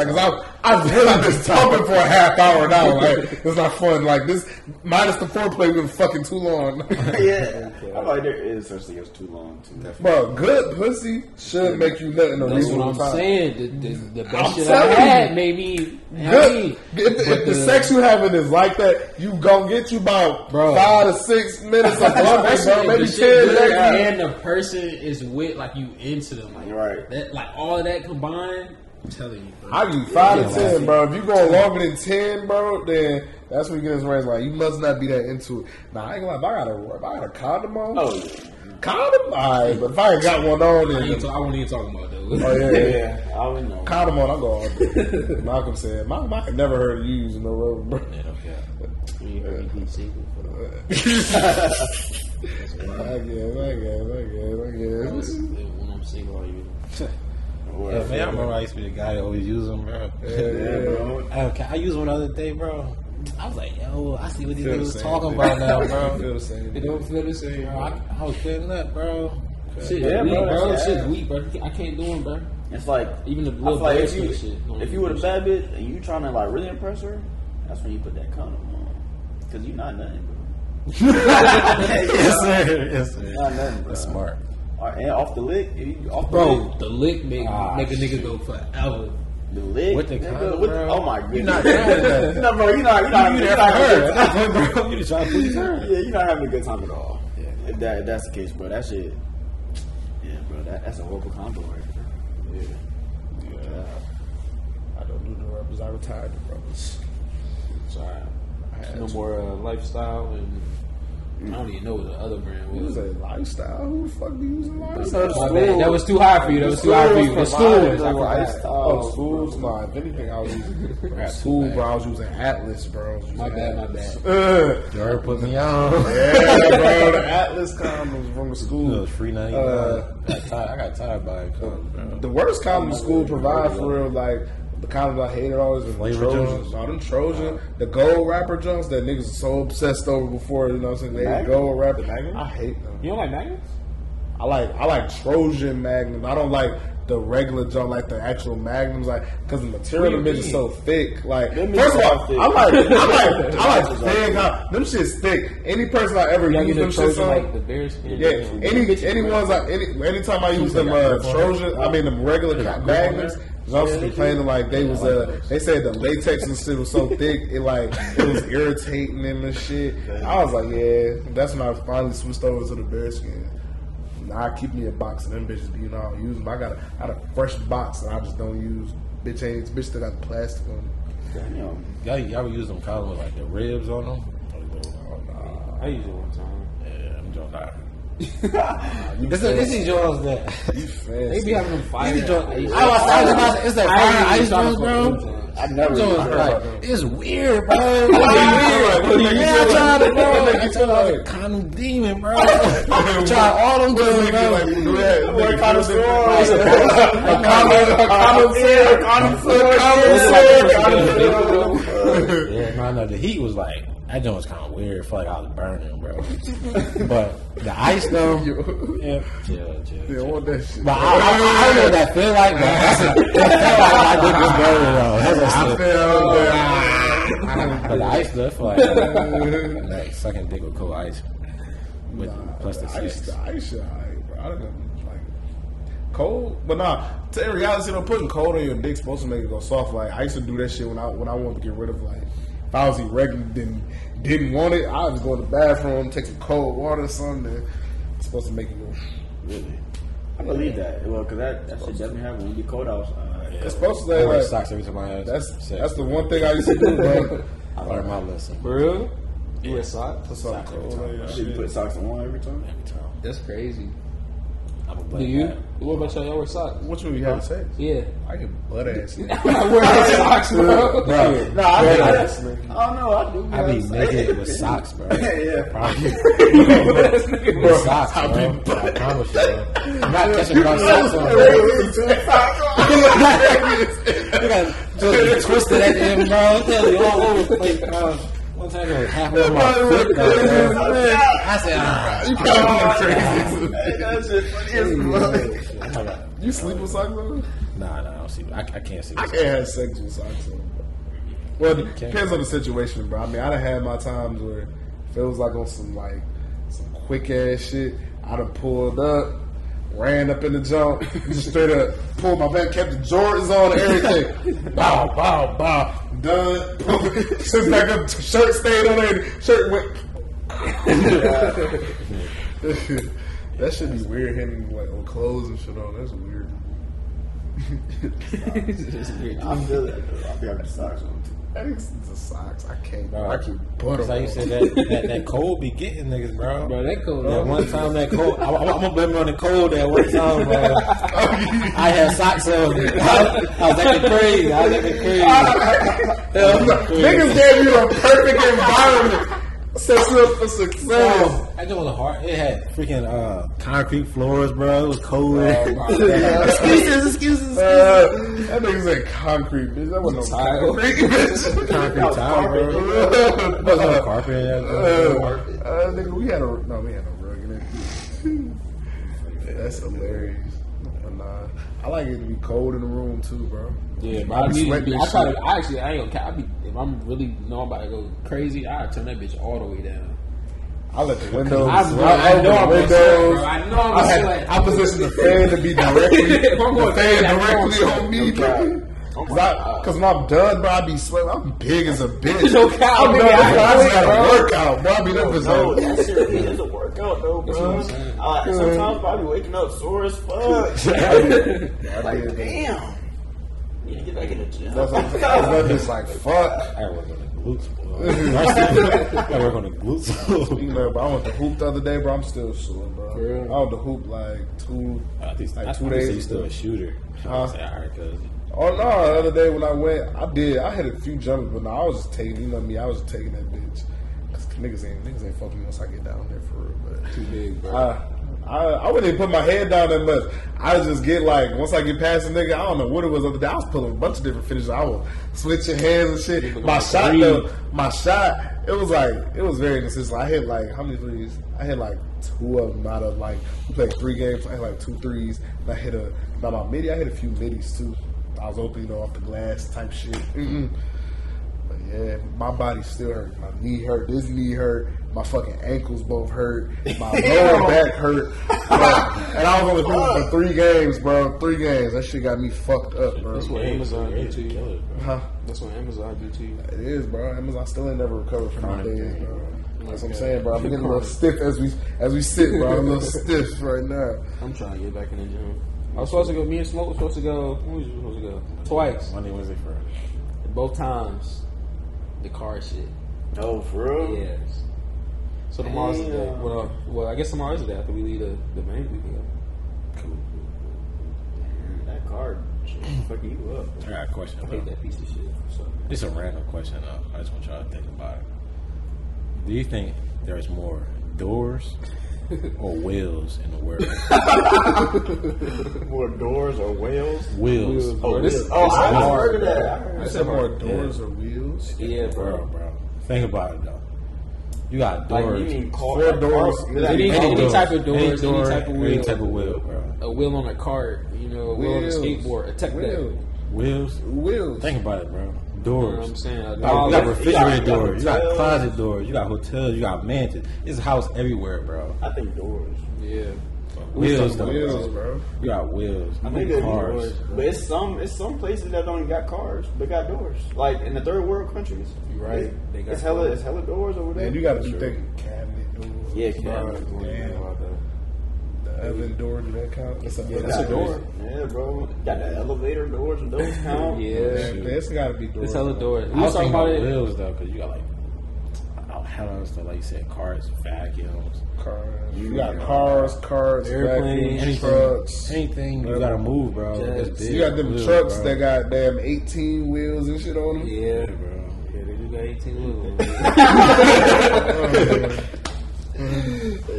I'm just talking for a half hour now. Like, it's not fun. Like this, minus the foreplay, we've been fucking too long. Yeah, I'm like, there is such thing as too long. Too. Bro, good pussy should make you nut in a reasonable time. That's what I'm saying. The best shit I had made me happy. If the sex you having is like that, you gonna get you about 5 to 6 minutes of loving, bro. Maybe 10. And the person is with, like, you into them, like, right? That, like, all of that combined, I'm telling you, bro. I give 5 to 10, bro. If you go longer than 10, bro, then that's when you get this range. Like, you must not be that into it. Nah, I ain't gonna lie. If I got a condom on, condom, alright. But if I ain't got one on, then I won't even talk about that. Oh yeah. I don't know. Condom on, I'm going. Malcolm said, "I never heard of you using no rubber, bro." Yeah, I guess. When I'm single, are you? Yeah, man, I remember I used to be the guy that always used them, bro. Yeah, bro. Okay, I used one the other day, bro. I was like, yo, I see what these niggas talking about now, bro. I feel the same. They don't feel the same, bro. I was cleaning up, bro. Shit, yeah, bro. Shit's weak, bro. I can't do them, bro. It's like, even the little like if you with a bad bitch and you trying to, like, really impress her, that's when you put that condom on. Because you not nothing, bro. Yes, sir. Yes, sir. Not nothing, bro. That's smart. And off the lick, the lick make a nigga go forever. The lick, what the nigga, oh my goodness! You're not that. No, bro, you're not. You just trying to please her. Yeah, you're not having a good time at all. Yeah, if that's the case, bro. That shit. Yeah, bro, that's a horrible combo right there. Yeah. I don't do the rappers. I retired the rappers. Sorry, no more lifestyle and. I don't even know what the other brand was. It was a lifestyle. Who the fuck be using lifestyle? That was too high for you. The schools. Oh, schools. Nah, if anything, I was using school, bro. I was using Atlas, bro. My bad. You already put me on. Yeah, bro. The Atlas condom was from the school. It was free $99. I got tired by it. Bro. The worst condom school provided for real, like. The condoms I hated always were Trojans. All them Trojans, the gold wrapper jumps that niggas are so obsessed over before. You know what I'm saying? They gold wrapper magnums. I hate them. You don't like magnums? I like Trojan magnums. I don't like the regular jump, like the actual magnums, like because the material of them is so thick. Like first of all, I like thin. Them shit's thick. Any person I ever use them shits on, like the bear skin. Yeah, anytime I use them Trojan, I mean them regular magnums. I was complaining like they was they said the latex and shit was so thick it was irritating and the shit. I was like, yeah, that's when I finally switched over to the bear skin. Now I keep me a box of them bitches, you know, I don't use them. I got a fresh box and I just don't use bitch still got the plastic on them. Damn. Y'all would use them collars with like the ribs on them? Oh, nah. I used it one time. Yeah, I'm joking. This is yours that they be having them fire. It's that fire ice joints, bro. I never it's weird, bro. I feel like a condom demon, bro. I tried all them girls, bro. A condom. Yeah, no, the heat was like. That joint was kind of weird. I felt like I was burning, bro. But the ice, though. Yeah, want that shit. But I don't know what that feel like, bro. I feel like I did this burning, bro. But the ice, though, I feel like sucking dick with cold ice. with pesticides. Cold, but nah. In reality, I'm putting cold on your dick supposed to make it go soft. Like I used to do that shit when I wanted to get rid of like if I was irregular didn't want it. I just go to the bathroom, take some cold water or something. It's supposed to make it go. Really, I believe that. Well, because that shit definitely happen when you get cold outside. Yeah. It's supposed to. I wear socks every time I have. That's the one thing I used to do, bro. I learned my lesson. For real? You wear socks? Put socks cold. Every time. You put socks on one every time. Every time. That's crazy. Do you? Man. What about y'all wear socks? Which one you have to say? Yeah. I can butt ass. I'm not wearing socks, bro. Yeah. No, I do. Oh, no, I do. I be naked with socks, bro. Yeah. Probably. With socks, bro. I promise you, bro. I'm not catching my socks on, bro. You got just twisted at the end, bro. I'm telling you, all over the place, bro. One time it was half of my foot, I said, you probably crazy. That shit funny as fuck. You sleep with socks on? Nah, I don't sleep. I can't sleep with socks on. I can't have sex with socks on. Well, it depends on the situation, bro. I mean, I done had my times where if it was like on some quick ass shit, I done pulled up, ran up in the jump, just straight up pulled my back, kept the Jordans on and everything. Bow, bow, bow. Done. Took back up. Shirt stayed on there. Shirt went. That should be weird. Him like on clothes and shit on. That's weird. Weird. I feel that. I feel like the socks on too. It's the socks. I can't. Bro, I keep butter. That's how you said that cold be getting niggas, bro. Bro, that cold. That one time that cold. I'm gonna blame it on the cold that one time, bro. I had socks on. I was acting crazy. Niggas gave you a perfect environment. Sets you up for success. Bro, that joint was hard. It had freaking concrete floors, bro. It was cold. Excuses. That nigga said concrete, bitch. That wasn't tile. Concrete tile, bro. That was on carpet. Nigga, we had a rug in it. That's hilarious. Nah, I like it to be cold in the room too, bro. Yeah, but I ain't gonna. If I'm really about to go crazy, I turn that bitch all the way down. I let the windows. I position the fan to be directly on me, bro. Because when I'm done, bro, I be sweating. I'm big as a bitch. I just got a workout, bro. I be there for that shit is a workout, though, bro. Sometimes I be waking up sore as fuck. Like, damn. You need to get back in the gym. I'm just like, fuck. I work on the glutes, bro. You know, bro, I went to hoop the other day, bro. I'm still sore, bro. For real? I went to hoop like two days. You still a shooter. Huh? All right, cuz. Oh no! The other day when I went, I hit a few jumpers, but I was just taking. You know me, I was just taking that bitch. Cause niggas ain't fucking once I get down there for real. But too big, bro. I wouldn't even put my head down that much. I just get like once I get past a nigga, I don't know what it was the other day. I was pulling a bunch of different finishes. I was switching hands and shit. My shot, it was very consistent. I hit like how many threes? I hit like two of them out of like we played 3 games. I hit like 2 threes. And I hit I hit a few middies too. I was open, off the glass type shit. Mm-mm. But yeah, my body still hurt. My knee hurt. This knee hurt. My fucking ankles both hurt. My lower back hurt. And I was only playing for 3 games, bro. 3 games. That shit got me fucked up, bro. That's what Amazon did to you. Huh? That's what Amazon did to you. It is, bro. Amazon still ain't never recovered from my days, bro. That's what I'm saying, bro. I'm getting a little stiff as we sit, bro. I'm a little stiff right now. I'm trying to get back in the gym. I was supposed to go. Me and Smoke was supposed to go. When was you supposed to go? Twice. Monday, Wednesday, Friday. Both times, the car shit. Oh, for real? Yeah. So tomorrow's the day. Well, I guess tomorrow's the day after we leave the main weekend. Cool. That car shit fucking you up. I got a question. I hate that piece of shit. So. It's a random question, though. I just want y'all to think about it. Do you think there's more doors or whales in the world? More doors or whales? Wheels. I heard of that. I said more doors or wheels? Yeah, bro. Think about it, though. You got doors. Like, you mean 4 doors. Any type of doors, any type of wheel. Any type of wheel, bro. A wheel on a cart, a wheel on a skateboard, a tech deck. Wheels. Think about it, bro. doors. You know what I'm saying? You got refrigerator doors. You got closet doors. You got hotels. You got mansions. It's a house everywhere, bro. I think doors. Yeah. Wheels, bro. You got wheels. I think it's cars. But it's some places that don't even got cars, but got doors. Like in the third world countries. You right. It's hella doors over there. Man, you got to be thinking cabinet doors. Yeah, cabinet doors. Oven door, do that count? That's a door. Yeah, bro. Got the elevator doors and those count. Yeah, that's gotta be doors. It's hella doors. I was talking about wheels though, because you got like hella stuff, like you said, cars, vacuums, cars. You got cars, airplanes, vacuums, trucks, anything. You gotta move, bro. Yes. You got them trucks that got damn 18 wheels and shit on them. Yeah, bro. Yeah, they just got 18 wheels. That's what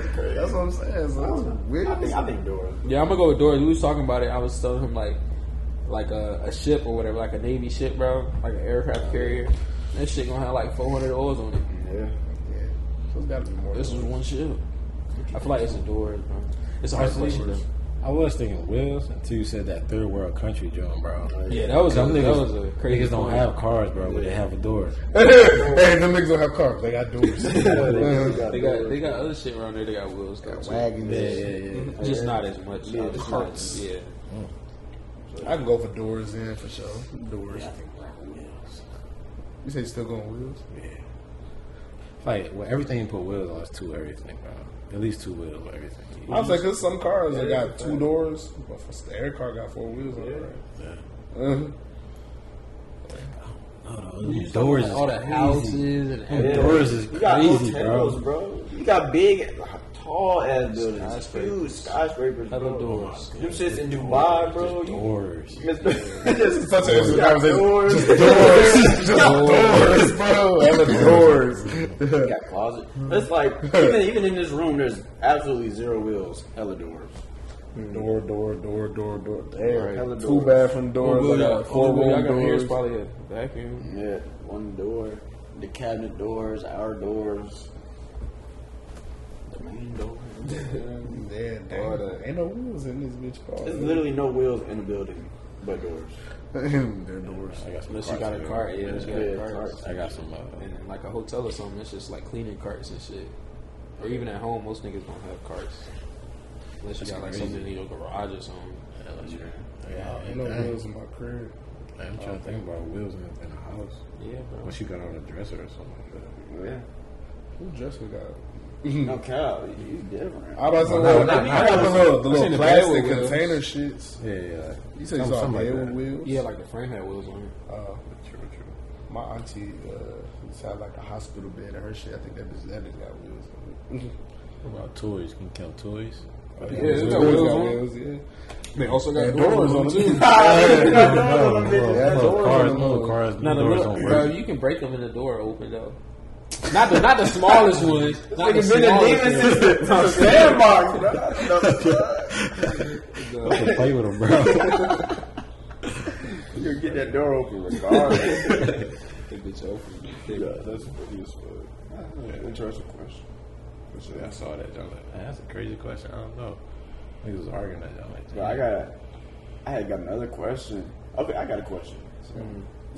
I'm saying. So weird. I think doors. Yeah, I'm gonna go with doors. We was talking about it. I was telling him like a ship or whatever, like a Navy ship, bro, like an aircraft carrier. That shit gonna have like 400 oars on it. Yeah. So it's gotta be more. This is one ship. I feel like it's a door, bro. It's a hard question. I was thinking wheels until you said that third world country joint, bro. Yeah, that was a crazy. Niggas don't have cars, bro, but they have a door. Hey, them niggas don't have cars. They got doors. they got other shit around there. They got wheels, got wagons. Yeah. Just not as much. Yeah, carts. Yeah. I can go for doors then, for sure. Doors. Yeah, I think black wheels. You say you still going wheels? Yeah. Like, well, everything you put wheels on is two everything, bro. At least two wheels on everything. I was like, because some cars that got two doors, but the air car got four wheels on it, right? Yeah. Doors, all the houses and doors is crazy, bro. You got big, tall ass buildings, huge skyscrapers, bro. Doors. Them shits in Dubai, bro. Doors. Just doors. Just doors, bro. Doors. You got closets. It's like even in this room, there's absolutely zero wheels. Hella doors. Door. Damn, right. Two bathroom doors. Four room doors. Probably a vacuum. Yeah, one door. The cabinet doors, our doors. The main door. Ain't no wheels in this bitch car. There's literally no wheels in the building, but doors. They're doors. I got some. Unless you got a cart, yeah. I got some. And like a hotel or something, it's just like cleaning carts and shit. Or even at home, most niggas don't have carts. Unless you got like something in your garage or something. Yeah, I know wheels in my crib. I'm trying to think about wheels in the house. Yeah, bro. Unless you got on a dresser or something like that. Yeah. Who dresser got? No, Cal, you different. I was the little plastic container shits. Yeah. You said you saw a man with wheels? Yeah, like the frame had wheels on it. Oh, true. My auntie had like a hospital bed and her shit. I think that bitch got wheels on it. What about toys? Can you count toys? Yeah, they also got doors on too. Cars, bro. You can break them in the door open though. Not the smallest ones. Not the smallest ones. Sandbox, bro. Don't play with them, bro. You can get that door open regardless. That bitch open. That's pretty as fuck. Interesting question. I saw that. I'm like, man, that's a crazy question. I don't know. I was arguing that. I'm like, I had got another question. Okay, I got a question. So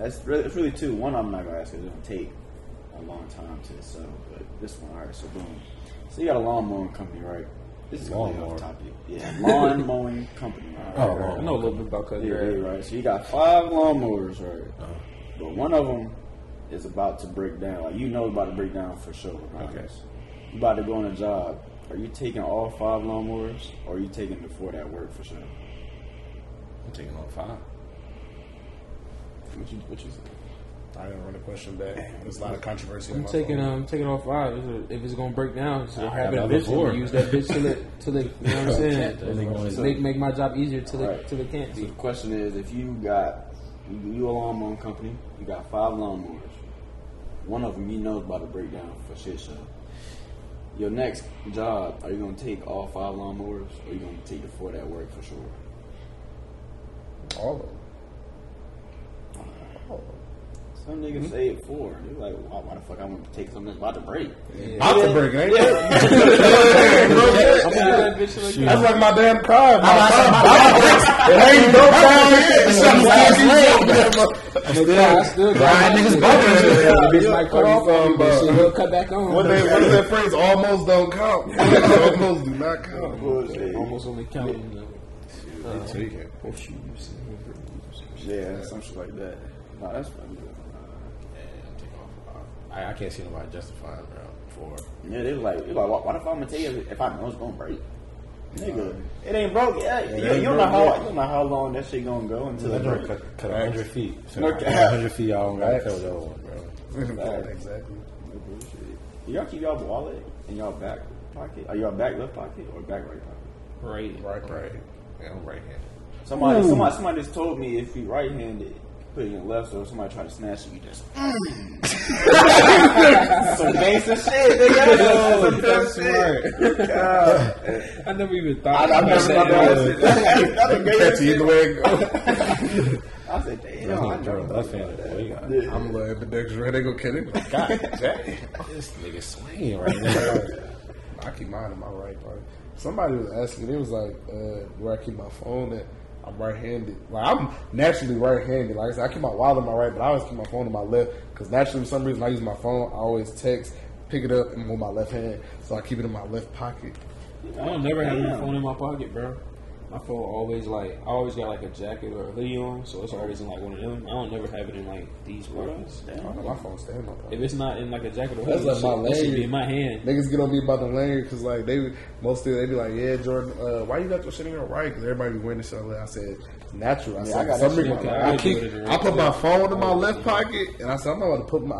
it's really two. One I'm not gonna ask because it's gonna take a long time to itself. But this one, all right. So boom. So you got a lawn mowing company, right? This is lawn mowing company. Yeah, lawn mowing company. Right? Right. I know a little bit about cutting. Yeah, right. So you got 5 lawnmowers, right? But one of them is about to break down. Like about to break down for sure. Right? Okay. You about to go on a job. Are you taking all 5 lawnmowers, or are you taking the 4 that work for sure? I'm taking all 5. What you saying? I didn't run the question back. There's a lot of controversy. I'm taking all 5. If it's gonna break down, so I have another bitch. Use that bitch till it. You know what I'm saying? make my job easier till it can't be. So the question is, if you a lawn mowing company, you got 5 lawnmowers. One of them you know is about to break down for shit show. Your next job, are you going to take all 5 lawnmowers, or are you going to take the 4 that work for sure? All of them. Some niggas say it 4. They're like, why the fuck I want to take something that's about to break? Yeah. About to break, ain't it? I'm going to do that bitch you know. That's like my damn pride. It ain't no pride. Cut back on. What is that phrase? Almost don't count. Almost do not count. Almost only count. Yeah, some shit like that. No, that's funny. I can't see nobody justifying, bro. Yeah, they're like, why the fuck I'm gonna tell you if I know it's gonna break? Nigga, it ain't broke. Yeah, you don't know how long that shit gonna go until it breaks. Cut 100 feet. So 100 feet, y'all don't gotta cut the other one, bro. Exactly. No bullshit. Do y'all keep y'all wallet in y'all back pocket? Are y'all back left pocket or back right pocket? Right. Yeah, I'm right handed. Somebody just told me if you right handed, put it in left, so if somebody try to snatch you, just some basic shit. That's smart. I never even thought. Catch you either way it goes. I said, damn, I'm a little ambidextrous. They go kill him. God damn, this nigga swinging right now. I keep mine in my right pocket. Somebody was asking me, it was like, where I keep my phone at. I'm right-handed. Like, I'm naturally right-handed. Like I said, I keep my wallet on my right, but I always keep my phone on my left because naturally, for some reason, I use my phone. I always text, pick it up, and move my left hand, so I keep it in my left pocket. I don't never have my phone in my pocket, bro. My phone always I always got like a jacket or a hoodie on, so it's always in like one of them. I don't never have it in like these pockets. I know my phone staying in my pocket. If it's not in like a jacket or hoodie, that's like my should be in my hand. Niggas get on me about the lanyard because like they be like, yeah, Jordan, why you got your shit in your right? Because everybody be wearing this shit. I said it's natural. I put my phone in my left pocket, and I said I'm not about to put my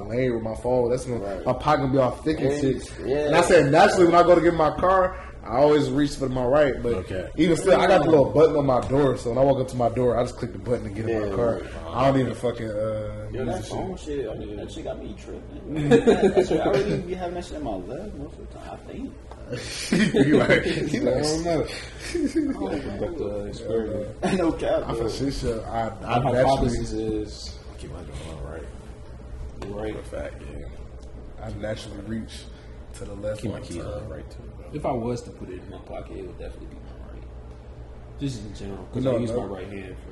lanyard with my phone. That's when my pocket gonna be all thick and shit. Yeah. And I said naturally when I go to get in my car. I always reach for my right, but even still, I got the little button on my door. So when I walk up to my door, I just click the button and get in my car. I don't even fucking use that shit. That shit got me tripping. I really be having that shit in my left most of the time. I think. I don't know. No cap. I my hypothesis is I keep my door on right. For a fact, yeah. I naturally reach to the left. Keep my keys on the right too. If I was to put it in my pocket, it would definitely be my right. Just in general, because I use my right hand for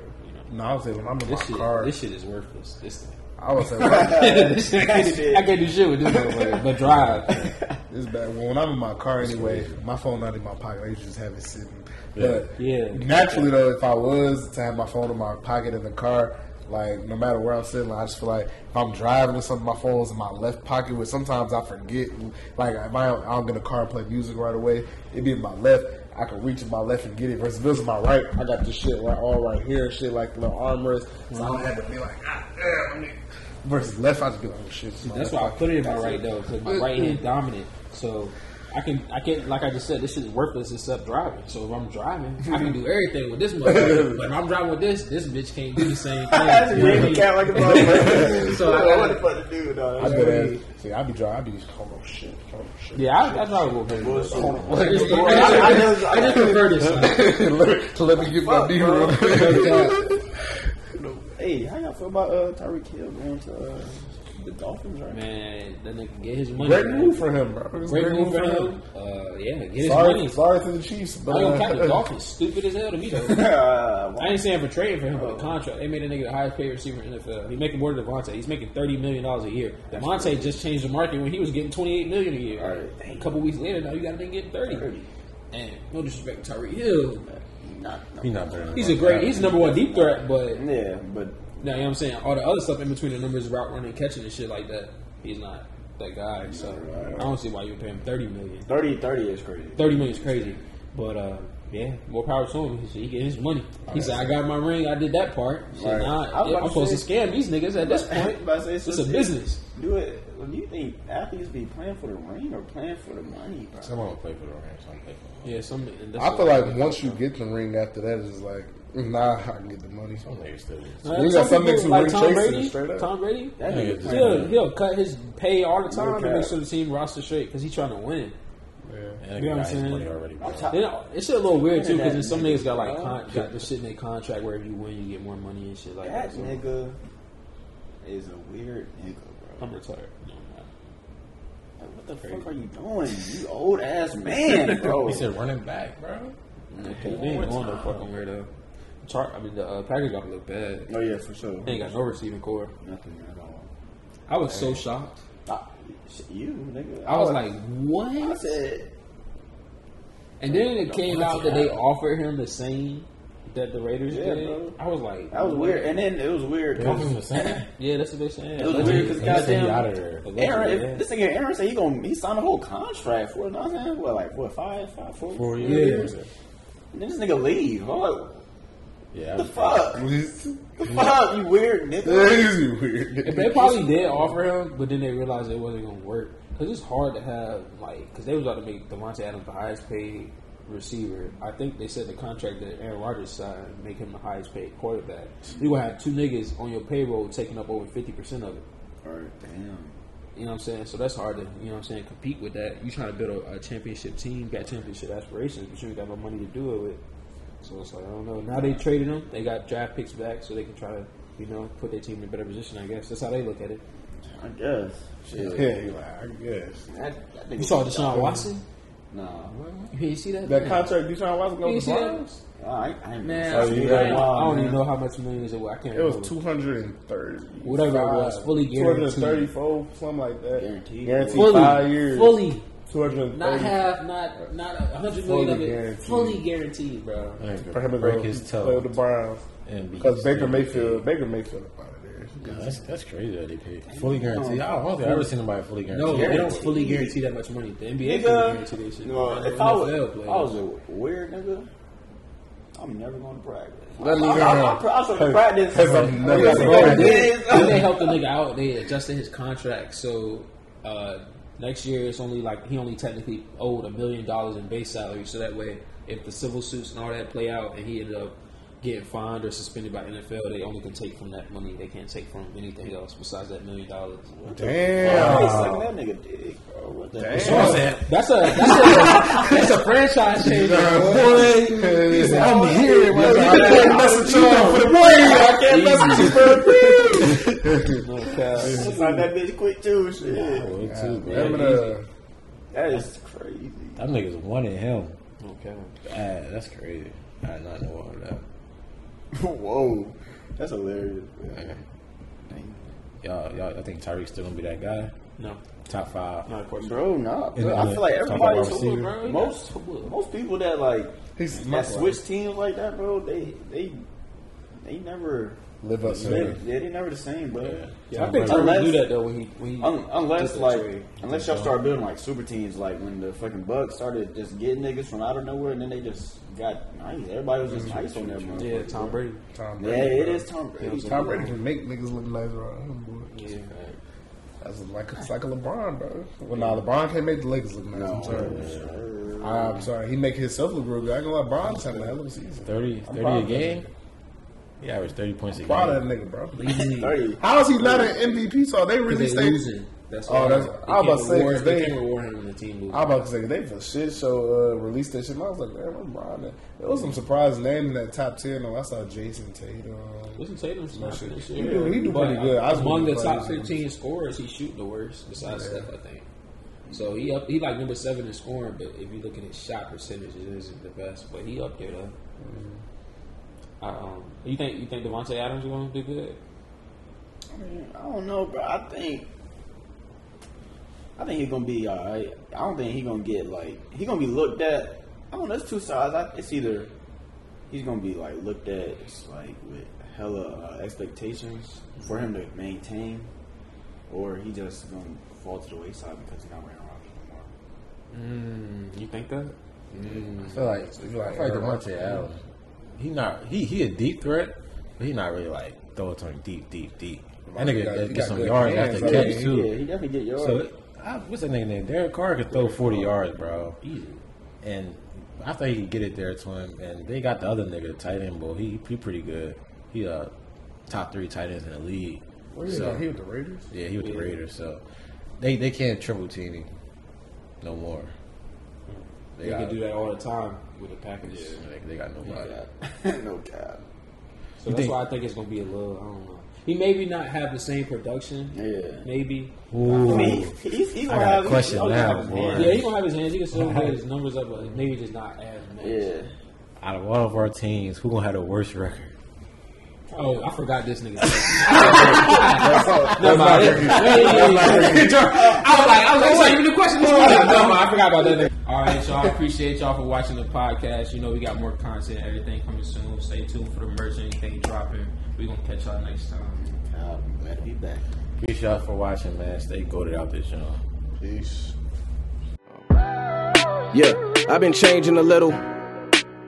I would say when I'm in my car, this shit is worthless. This thing. I would say I can't do shit with this. But drive. It's bad. Well, when I'm in my car anyway, my phone not in my pocket. I just have it sitting. But naturally though, if I was to have my phone in my pocket in the car. Like, no matter where I'm sitting, I just feel like if I'm driving or something, my phone's in my left pocket, which sometimes I forget. Like, if I don't get in a car and play music right away, it'd be in my left. I can reach in my left and get it. Versus if it's in my right, I got this shit all right here and shit, like the little armrest. So I don't have to be like, ah, damn, I mean. Versus left, I just be like, oh, shit. That's why I put it in my right, though, because my right hand dominant. So I can't, like I just said, this shit is worthless except driving. So if I'm driving, I can do everything with this motherfucker. But if I'm driving with this bitch can't do the same thing. That's a baby cat like a motherfucker. So I want to fucking do it, dog. I be driving, I be shit. Yeah, I drive with I just prefer this. To let me get my D roll. Hey, how y'all feel about Tyreek Hill going to... the Dolphins, right? Man, that nigga get his money. Great move for him, bro. Great move for him. Get his money. Sorry to the Chiefs, but I don't count the Dolphins. Stupid as hell to me, though. I ain't saying for trading for him, but the contract. They made a nigga the highest paid receiver in the NFL. He's making more than Devontae. He's making $30 million a year. Devontae just changed the market when he was getting $28 million a year. Right. A couple weeks later, now you got a nigga getting $30. And no disrespect to Tyreek Hill. He's number one deep threat, but... Yeah, but... Now, you know what I'm saying? All the other stuff in between the numbers, route running, catching and shit like that, he's not that guy. So, I don't see why you would pay him $30 million. 30 is crazy. $30 million is crazy. But, more power to him. He get his money. He said, I got my ring. I did that part. He said, I'm supposed to scam these niggas at this point. It's a business. Do it. When you think athletes be playing for the ring or playing for the money, bro? Someone will play for the ring. Some play for the money. Yeah, I feel like once you get the ring after that, it's like, nah, I can get the money. Some niggas still is. You got some niggas who like Tom Brady, that nigga, he'll cut his pay all the time to make sure the team roster straight because he's trying to win. Yeah. You know what I'm saying? Already, it's a little weird too because then some niggas got like got the shit in their contract where if you win, you get more money and shit like that. That nigga is a weird nigga, bro. I'm retired. No, I'm not. What the fuck are you doing? You old ass man, bro. He said running back, bro. They ain't going no fucking weirdo. The Packers got to look bad. Oh yeah, for sure. They ain't got no receiving core. Nothing at all. I was so shocked. You nigga. I was like, what? I said. And then it came out that they offered him the same that the Raiders did. Bro. I was like, that was weird. And then it was weird. Yeah, that's what they're saying. It was weird because goddamn, Aaron, this nigga Aaron said he signed a whole contract for it. Know what I'm saying? What, like what, four years. Yeah. And then this nigga leave. Yeah, the fuck? The fuck? You weird nigga. You weird nigga. They probably did offer him, but then they realized it wasn't going to work. Because it's hard to have, like, because they was about to make Devontae Adams the highest paid receiver. I think they said the contract that Aaron Rodgers signed make him the highest paid quarterback. You're going to have two niggas on your payroll taking up over 50% of it. All right, damn. You know what I'm saying? So that's hard to, you know what I'm saying, compete with that. You trying to build a championship team, you got championship aspirations, but you ain't got no money to do it with. So it's like, I don't know. Now they traded them. They got draft picks back so they can try to, you know, put their team in a better position, I guess. That's how they look at it. I guess. Shit. Yeah, you're like, I guess. You saw Deshaun Watson? No. You ain't see that? That contract Deshaun Watson goes to the Browns? I don't even know how much millions it was. I can't remember. It was 230. Whatever it was. Fully guaranteed. 234, something like that. Guaranteed fully, 5 years. Fully. Not half, not $100 million of it. Guaranteed. Fully guaranteed, bro. For him to break his toe, play with the Browns, because Baker Mayfield up out of there. No, that's crazy that they paid fully guaranteed. I don't think I've ever seen anybody fully guaranteed. No, they don't fully guarantee that much money. The NBA fully guarantee that shit. No, if I was a weird nigga, I'm never going to practice. I practice because I'm never going to. They helped the nigga out. They adjusted his contract so. Next year, it's only like he only technically owed $1 million in base salary. So that way, if the civil suits and all that play out, and he ended up getting fined or suspended by NFL, they only can take from that money. They can't take from anything else besides that $1 million. Damn, that nigga dick, bro. What the damn. That's a franchise changer, boy. I'm here, bro. I can't mess with you for the I can't mess with you for that bitch quit too, shit. Yeah, too, that is crazy. That nigga's wanted him. Okay, that's crazy. I did not know all of that. Whoa, that's hilarious. Man. Dang. Y'all, I think Tyreek's still gonna be that guy. No, top five. No, bro, no. Nah, I feel like everybody, bro. Most people that like that switch teams like that, bro. They never. Live up to it. Yeah, they never the same, bro. Yeah. I think Tyreek do that though unless y'all start building like super teams, like when the fucking Bucks started just getting niggas from out of nowhere, and then they just got nice. Everybody was just nice on them. Yeah, Tom Brady. Yeah, it is Tom Brady. Tom Brady can make niggas look nice around him, boy. Yeah. It's like a LeBron, bro. Well, no, LeBron can't make the Lakers look nice. No, I'm sorry, he make himself look real good. I ain't gonna lie, LeBron's having a hell of a season. 30 a game. He averaged 30 points a game. Proud of that nigga, bro. 30. How is he not an MVP? So they really stay. I was about to say they for shit show released that shit. And I was like, man, I'm proud of that. There was some surprise name in that top 10. Though. I saw Jason Tatum. Jason Tatum's not shit. He do pretty good. I was among the top 15 scorers. He shoot the worst besides Steph, I think. So he like number 7 in scoring, but if you look at his shot percentage, it isn't the best. But he up there though. Mm-hmm. You think Devontae Adams is going to do good? I mean, I don't know, bro. I think he's going to be all right. I don't think he's going to get he's going to be looked at. I don't know. There's two sides. It's either he's going to be looked at with hella expectations for him to maintain, or he just going to fall to the wayside because he's not wearing Rodgers anymore. You think that? I feel like Devontae Adams. He a deep threat, but he not really throw it to him deep. That nigga gets some yards after the catch too. Yeah, he definitely get yards. So what's that nigga name? Derek Carr could throw 40 yards, bro. Easy. And I thought he could get it there to him. And they got the other nigga, tight end, but he pretty good. He top 3 tight ends in the league. He with the Raiders? Yeah, he with the Raiders. So they can't triple team him no more. They can do that all the time with the Packers. Yeah, they got nobody. No cap. So that's why I think it's going to be a little, I don't know. He maybe not have the same production. Yeah. Maybe. Ooh. I mean, he's gonna have question now. Yeah, he's gonna have his hands. He can still get his numbers up, but maybe just not as much. Yeah. Out of all of our teams, who gonna have the worst record? Oh, I forgot this nigga. I was like, even the question. I forgot about that nigga. All right, so I appreciate y'all for watching the podcast. You know, we got more content, everything coming soon. Stay tuned for the merch, anything dropping. We're going to catch y'all next time. I'm glad to be back. Appreciate y'all for watching, man. Stay goated out this, y'all. Peace. Yeah, I've been changing a little.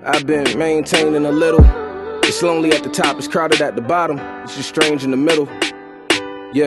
I've been maintaining a little. It's lonely at the top, it's crowded at the bottom. It's just strange in the middle.